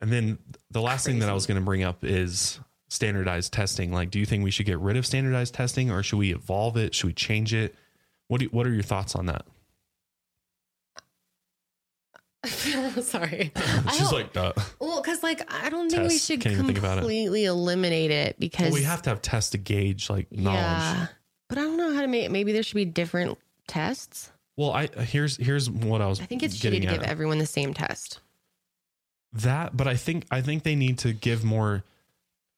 And then the last Crazy. thing that I was going to bring up is standardized testing. Like, do you think we should get rid of standardized testing or should we evolve it? Should we change it? What do you, what are your thoughts on that? Sorry. She's like that. Well, because like I don't Test. think we should Can't completely eliminate it because well, we have to have tests to gauge like knowledge. Yeah, but I don't know how to make it. Maybe there should be different tests. Well, I here's here's what I was. I think it's shitty to give at. everyone the same test. That, but I think I think they need to give more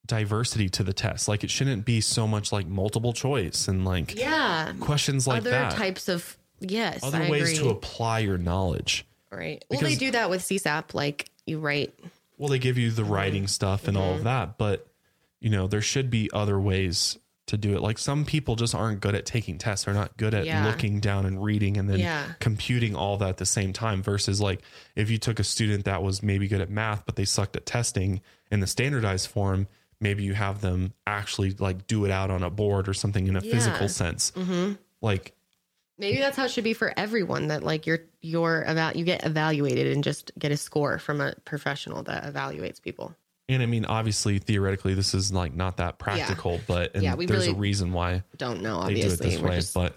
diversity to the test. Like it shouldn't be so much like multiple choice and like yeah questions like other that. Other types of yes, other I ways agree. to apply your knowledge. Right. Well, because, they do that with C SAP. Like you write. Well, they give you the writing stuff and mm-hmm. all of that, but you know, there should be other ways to do it. Like some people just aren't good at taking tests. They're not good at yeah. looking down and reading and then yeah. computing all that at the same time versus like if you took a student that was maybe good at math, but they sucked at testing in the standardized form, maybe you have them actually like do it out on a board or something in a yeah. physical sense. Mm-hmm. Like, maybe that's how it should be for everyone that like you're, you're about, you get evaluated and just get a score from a professional that evaluates people. And I mean, obviously theoretically this is like not that practical, yeah. but and yeah, there's really a reason why don't know, obviously. They do it this way, just, but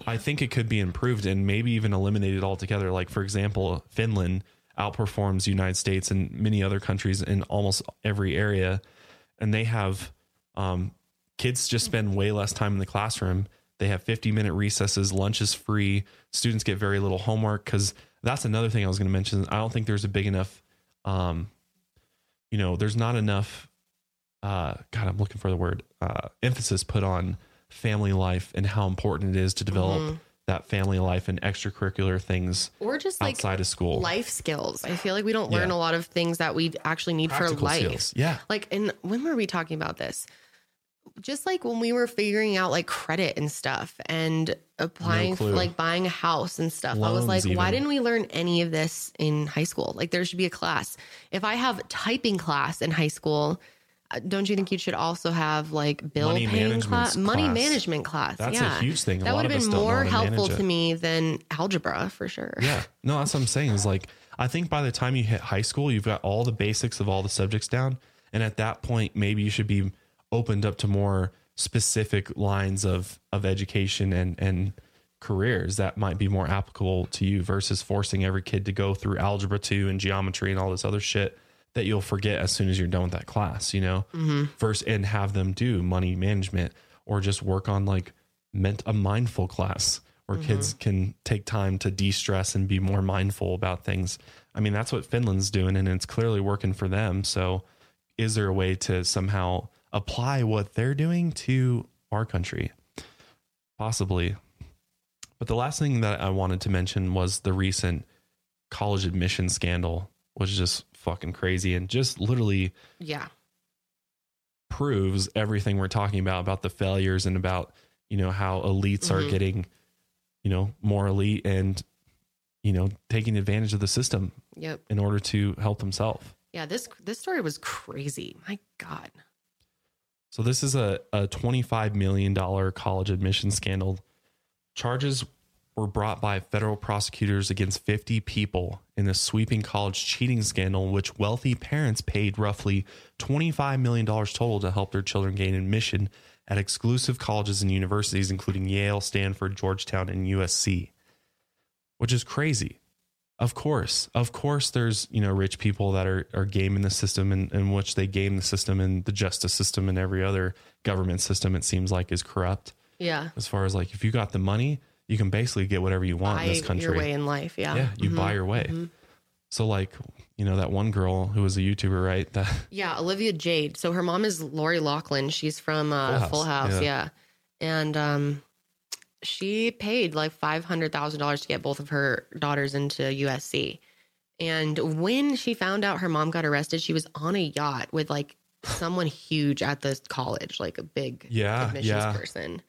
yeah. I think it could be improved and maybe even eliminated altogether. Like for example, Finland outperforms the United States and many other countries in almost every area. And they have, um, kids just spend way less time in the classroom. They have fifty minute recesses, lunch is free. Students get very little homework. Cause that's another thing I was going to mention. I don't think there's a big enough, um, you know, there's not enough, uh, God, I'm looking for the word, uh, emphasis put on family life and how important it is to develop mm-hmm. that family life and extracurricular things or just outside like of school life skills. I feel like we don't learn yeah. a lot of things that we actually need Practical for life. Skills. Yeah. Like, and when were we talking about this? Just like when we were figuring out like credit and stuff and applying no for like buying a house and stuff, Loans I was like, even. why didn't we learn any of this in high school? Like there should be a class. If I have typing class in high school, don't you think you should also have like bill money paying class, money management class? That's yeah. a huge thing. That would have been more helpful to me than algebra for sure. Yeah, no, that's what I'm saying is like, I think by the time you hit high school, you've got all the basics of all the subjects down. And at that point, maybe you should be opened up to more specific lines of, of education and, and careers that might be more applicable to you versus forcing every kid to go through algebra two and geometry and all this other shit that you'll forget as soon as you're done with that class, you know, mm-hmm. versus and have them do money management or just work on like meant a mindful class where mm-hmm. kids can take time to de-stress and be more mindful about things. I mean, that's what Finland's doing and it's clearly working for them. So is there a way to somehow apply what they're doing to our country? Possibly. But the last thing that I wanted to mention was the recent college admission scandal, which is just fucking crazy and just literally yeah, proves everything we're talking about, about the failures and about, you know, how elites mm-hmm. are getting, you know, more elite and, you know, taking advantage of the system yep. in order to help themselves. Yeah, this this story was crazy. My God. So this is a, a twenty-five million dollars college admission scandal. Charges were brought by federal prosecutors against fifty people in a sweeping college cheating scandal in which wealthy parents paid roughly twenty-five million dollars total to help their children gain admission at exclusive colleges and universities, including Yale, Stanford, Georgetown, and U S C, which is crazy. Of course, of course, there's, you know, rich people that are, are gaming the system and in which they game the system and the justice system and every other government system, it seems like, is corrupt. Yeah. As far as like, if you got the money, you can basically get whatever you want buy in this country. Your way in life. Yeah. Yeah. You mm-hmm. buy your way. Mm-hmm. So like, you know, that one girl who was a YouTuber, right? That yeah. Olivia Jade. So her mom is Lori Loughlin. She's from uh, Full House. Full House yeah. yeah. And um, she paid like five hundred thousand dollars to get both of her daughters into U S C. And when she found out her mom got arrested, she was on a yacht with like someone huge at this college, like a big yeah, admissions yeah. person.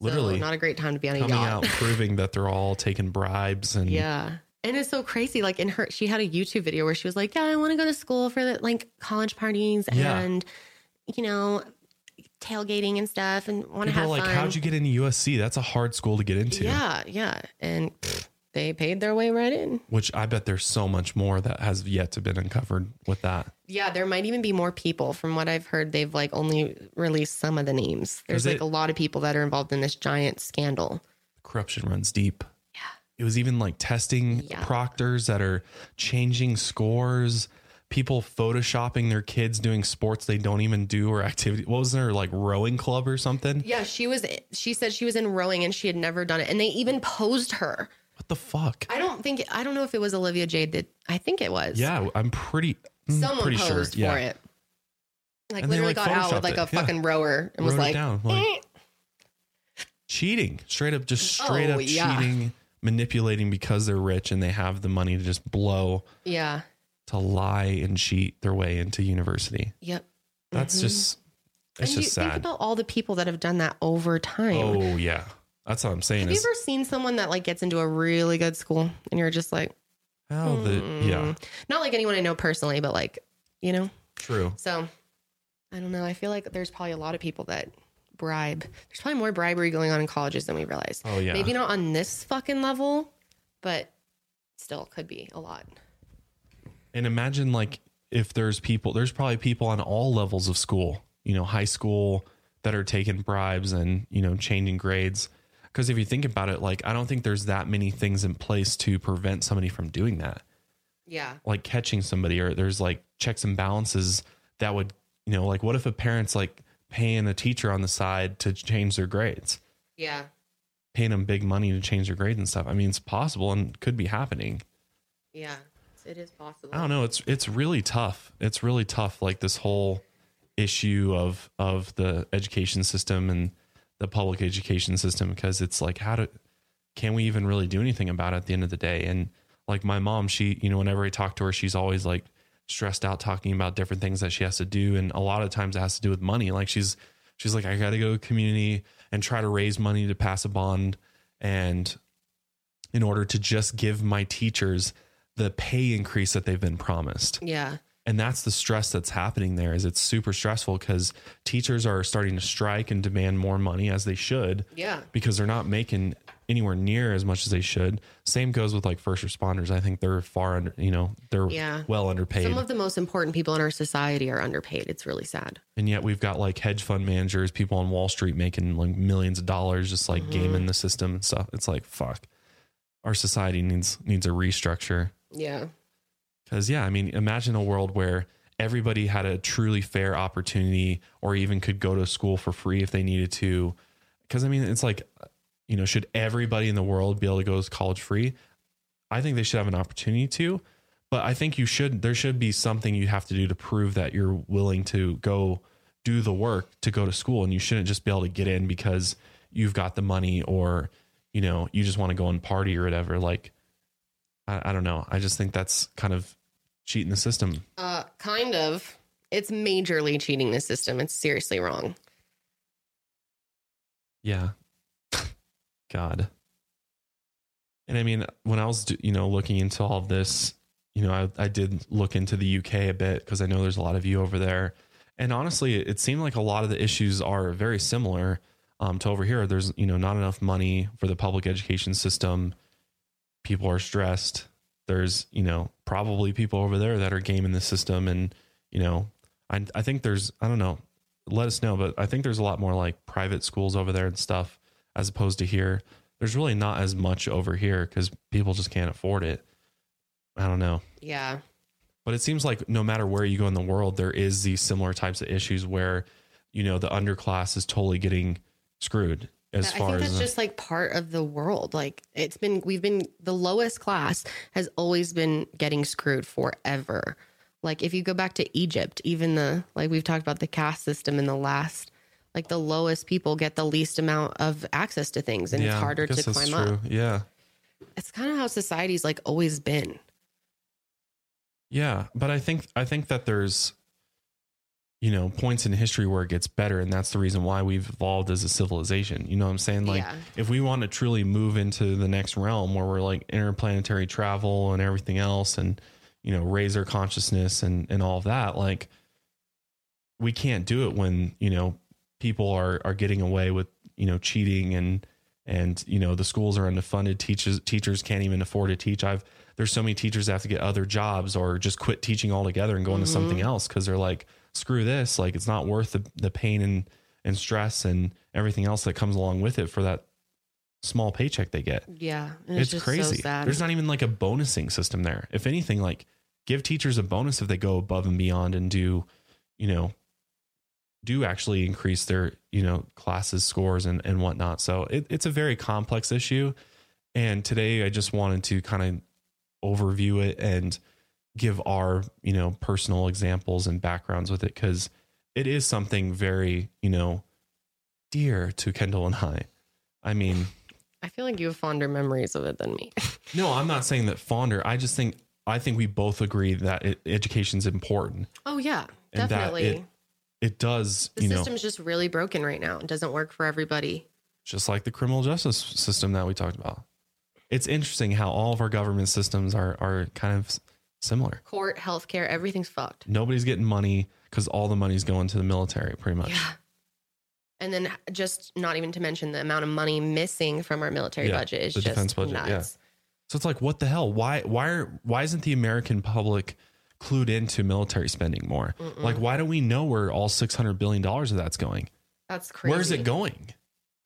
Literally, so not a great time to be on a yacht. Coming out proving that they're all taking bribes and yeah, and it's so crazy. Like in her, she had a YouTube video where she was like, "Yeah, I want to go to school for the, like college parties yeah. and you know tailgating and stuff, and want to have like, fun." Like, how'd you get into U S C? That's a hard school to get into. Yeah, yeah, and pfft, they paid their way right in. Which I bet there's so much more that has yet to been uncovered with that. Yeah, there might even be more people. From what I've heard, they've like only released some of the names. There's like it, a lot of people that are involved in this giant scandal. Corruption runs deep. Yeah. It was even like testing yeah. proctors that are changing scores, people photoshopping their kids doing sports they don't even do or activity. What was there, like rowing club or something? Yeah, she was she said she was in rowing and she had never done it. And they even posed her. What the fuck? I don't think, I don't know if it was Olivia Jade that, I think it was. Yeah, I'm pretty, Someone pretty posed sure. for yeah. it. Like and literally like got out with like a it. fucking yeah. rower and Wrote was like, down, like eh. cheating, straight up, just straight oh, up yeah. cheating, manipulating because they're rich and they have the money to just blow. Yeah. To lie and cheat their way into university. Yep. That's mm-hmm. just, it's and just you sad. Think about all the people that have done that over time. Oh yeah. That's what I'm saying. Have is, you ever seen someone that like gets into a really good school and you're just like, how hmm. the, yeah, not like anyone I know personally, but like, you know, true. So I don't know. I feel like there's probably a lot of people that bribe. There's probably more bribery going on in colleges than we realize. Oh yeah. Maybe not on this fucking level, but still could be a lot. And imagine like if there's people, there's probably people on all levels of school, you know, high school that are taking bribes and, you know, changing grades. Because if you think about it, like, I don't think there's that many things in place to prevent somebody from doing that. Yeah. Like catching somebody, or there's like checks and balances that would, you know, like what if a parent's like paying a teacher on the side to change their grades? Yeah. Paying them big money to change their grades and stuff. I mean, it's possible and could be happening. Yeah, it is possible. I don't know. It's, it's really tough. It's really tough. Like this whole issue of, of the education system and the public education system, because it's like, how do, can we even really do anything about it at the end of the day? And like my mom, she, you know, whenever I talk to her, she's always like stressed out talking about different things that she has to do. And a lot of times it has to do with money. Like she's, she's like, I got to go to community and try to raise money to pass a bond. And in order to just give my teachers the pay increase that they've been promised. Yeah. And that's the stress that's happening there. Is it's super stressful because teachers are starting to strike and demand more money, as they should. Yeah. Because they're not making anywhere near as much as they should. Same goes with like first responders. I think they're far under, you know, they're yeah. well underpaid. Some of the most important people in our society are underpaid. It's really sad. And yet we've got like hedge fund managers, people on Wall Street making like millions of dollars, just like mm-hmm. gaming the system and stuff. It's like, fuck, our society needs, needs a restructure. Yeah. Cause yeah, I mean, imagine a world where everybody had a truly fair opportunity or even could go to school for free if they needed to. Cause I mean, it's like, you know, should everybody in the world be able to go to college free? I think they should have an opportunity to, but I think you should, there should be something you have to do to prove that you're willing to go do the work to go to school. And you shouldn't just be able to get in because you've got the money or, you know, you just want to go and party or whatever. Like, I, I don't know. I just think that's kind of cheating the system. Uh, kind of. It's majorly cheating the system. It's seriously wrong. Yeah. God. And I mean, when I was, you know, looking into all of this, you know, I, I did look into the U K a bit because I know there's a lot of you over there. And honestly, it seemed like a lot of the issues are very similar um, to over here. There's, you know, not enough money for the public education system. People are stressed. There's, you know, probably people over there that are gaming the system. And, you know, I, I think there's, I don't know, let us know, but I think there's a lot more like private schools over there and stuff, as opposed to here. There's really not as much over here because people just can't afford it. I don't know. Yeah. But it seems like no matter where you go in the world, there is these similar types of issues where, you know, the underclass is totally getting screwed. As I far think that's as just like part of the world. Like it's been, we've been, the lowest class has always been getting screwed forever. Like if you go back to Egypt, even the, like we've talked about the caste system in the last, like the lowest people get the least amount of access to things and yeah, it's harder to climb true. up. Yeah. It's kind of how society's like always been. Yeah. But I think, I think that there's, you know, points in history where it gets better. And that's the reason why we've evolved as a civilization. You know what I'm saying? Like yeah. if we want to truly move into the next realm where we're like interplanetary travel and everything else and, you know, raise our consciousness and, and all of that, like we can't do it when, you know, people are, are getting away with, you know, cheating and, and, you know, the schools are underfunded. Teachers, teachers can't even afford to teach. I've, there's so many teachers that have to get other jobs or just quit teaching altogether and go into mm-hmm. something else. Cause they're like, screw this. Like it's not worth the, the pain and, and stress and everything else that comes along with it for that small paycheck they get. Yeah. It's, it's crazy. So there's not even like a bonusing system there. If anything, like give teachers a bonus if they go above and beyond and do, you know, do actually increase their, you know, classes, scores and, and whatnot. So it, it's a very complex issue. And today I just wanted to kind of overview it and give our, you know, personal examples and backgrounds with it. Cause it is something very, you know, dear to Kendall and I. I mean, I feel like you have fonder memories of it than me. No, I'm not saying that fonder. I just think, I think we both agree that it, education's important. Oh yeah, and definitely. That it, It does. The you system's know, just really broken right now. It doesn't work for everybody. Just like the criminal justice system that we talked about. It's interesting how all of our government systems are are kind of similar. Court, healthcare, everything's fucked. Nobody's getting money because all the money's going to the military, pretty much. Yeah. And then just not even to mention the amount of money missing from our military yeah, budget is the just defense budget, nuts. Yeah. So it's like, what the hell? Why? Why are? Why isn't the American public clued into military spending more? Mm-mm. Like, why do we know where all six hundred billion dollars of that's going? That's crazy. Where's it going?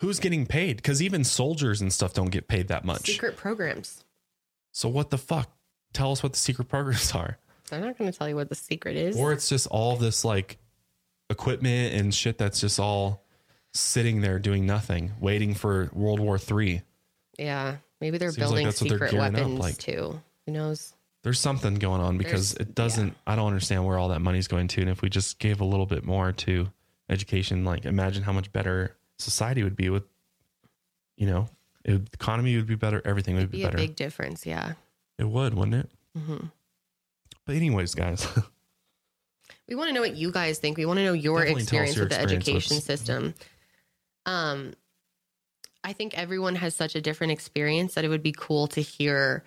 Who's getting paid? Because even soldiers and stuff don't get paid that much. Secret programs. So what the fuck? Tell us what the secret programs are. I'm not going to tell you what the secret is. Or it's just all this like equipment and shit that's just all sitting there doing nothing, waiting for World War Three. Yeah. Maybe they're Seems building like secret they're weapons up, like, too. Who knows? There's something going on because There's, it doesn't, yeah. I don't understand where all that money's going to. And if we just gave a little bit more to education, like imagine how much better society would be with, you know, it, the economy would be better. Everything It'd would be, be better. A big difference. Yeah. It would, wouldn't it? Mm-hmm. But anyways, guys, we want to know what you guys think. We want to know your Definitely experience your with the experience education with. system. Um, I think everyone has such a different experience that it would be cool to hear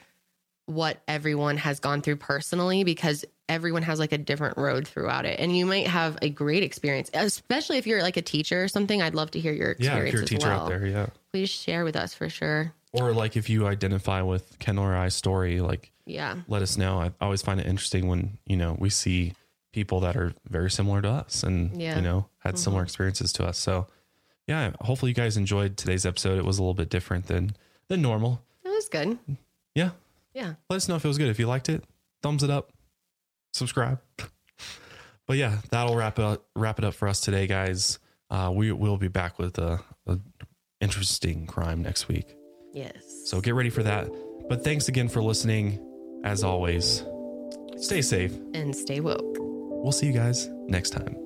what everyone has gone through personally, because everyone has like a different road throughout it. And you might have a great experience, especially if you're like a teacher or something. I'd love to hear your experience. Yeah, if you're a teacher as well out there, yeah. Please share with us for sure. Or like if you identify with Ken or I's story, like, yeah, let us know. I always find it interesting when, you know, we see people that are very similar to us and, yeah. you know, had mm-hmm. similar experiences to us. So yeah, hopefully you guys enjoyed today's episode. It was a little bit different than, than normal. It was good. Yeah. Yeah. Let us know if it was good. If you liked it, thumbs it up, subscribe. But yeah, that'll wrap it up, wrap it up for us today, guys. Uh, we will be back with a, a interesting crime next week. Yes. So get ready for that. But thanks again for listening. As always, stay safe and stay woke. We'll see you guys next time.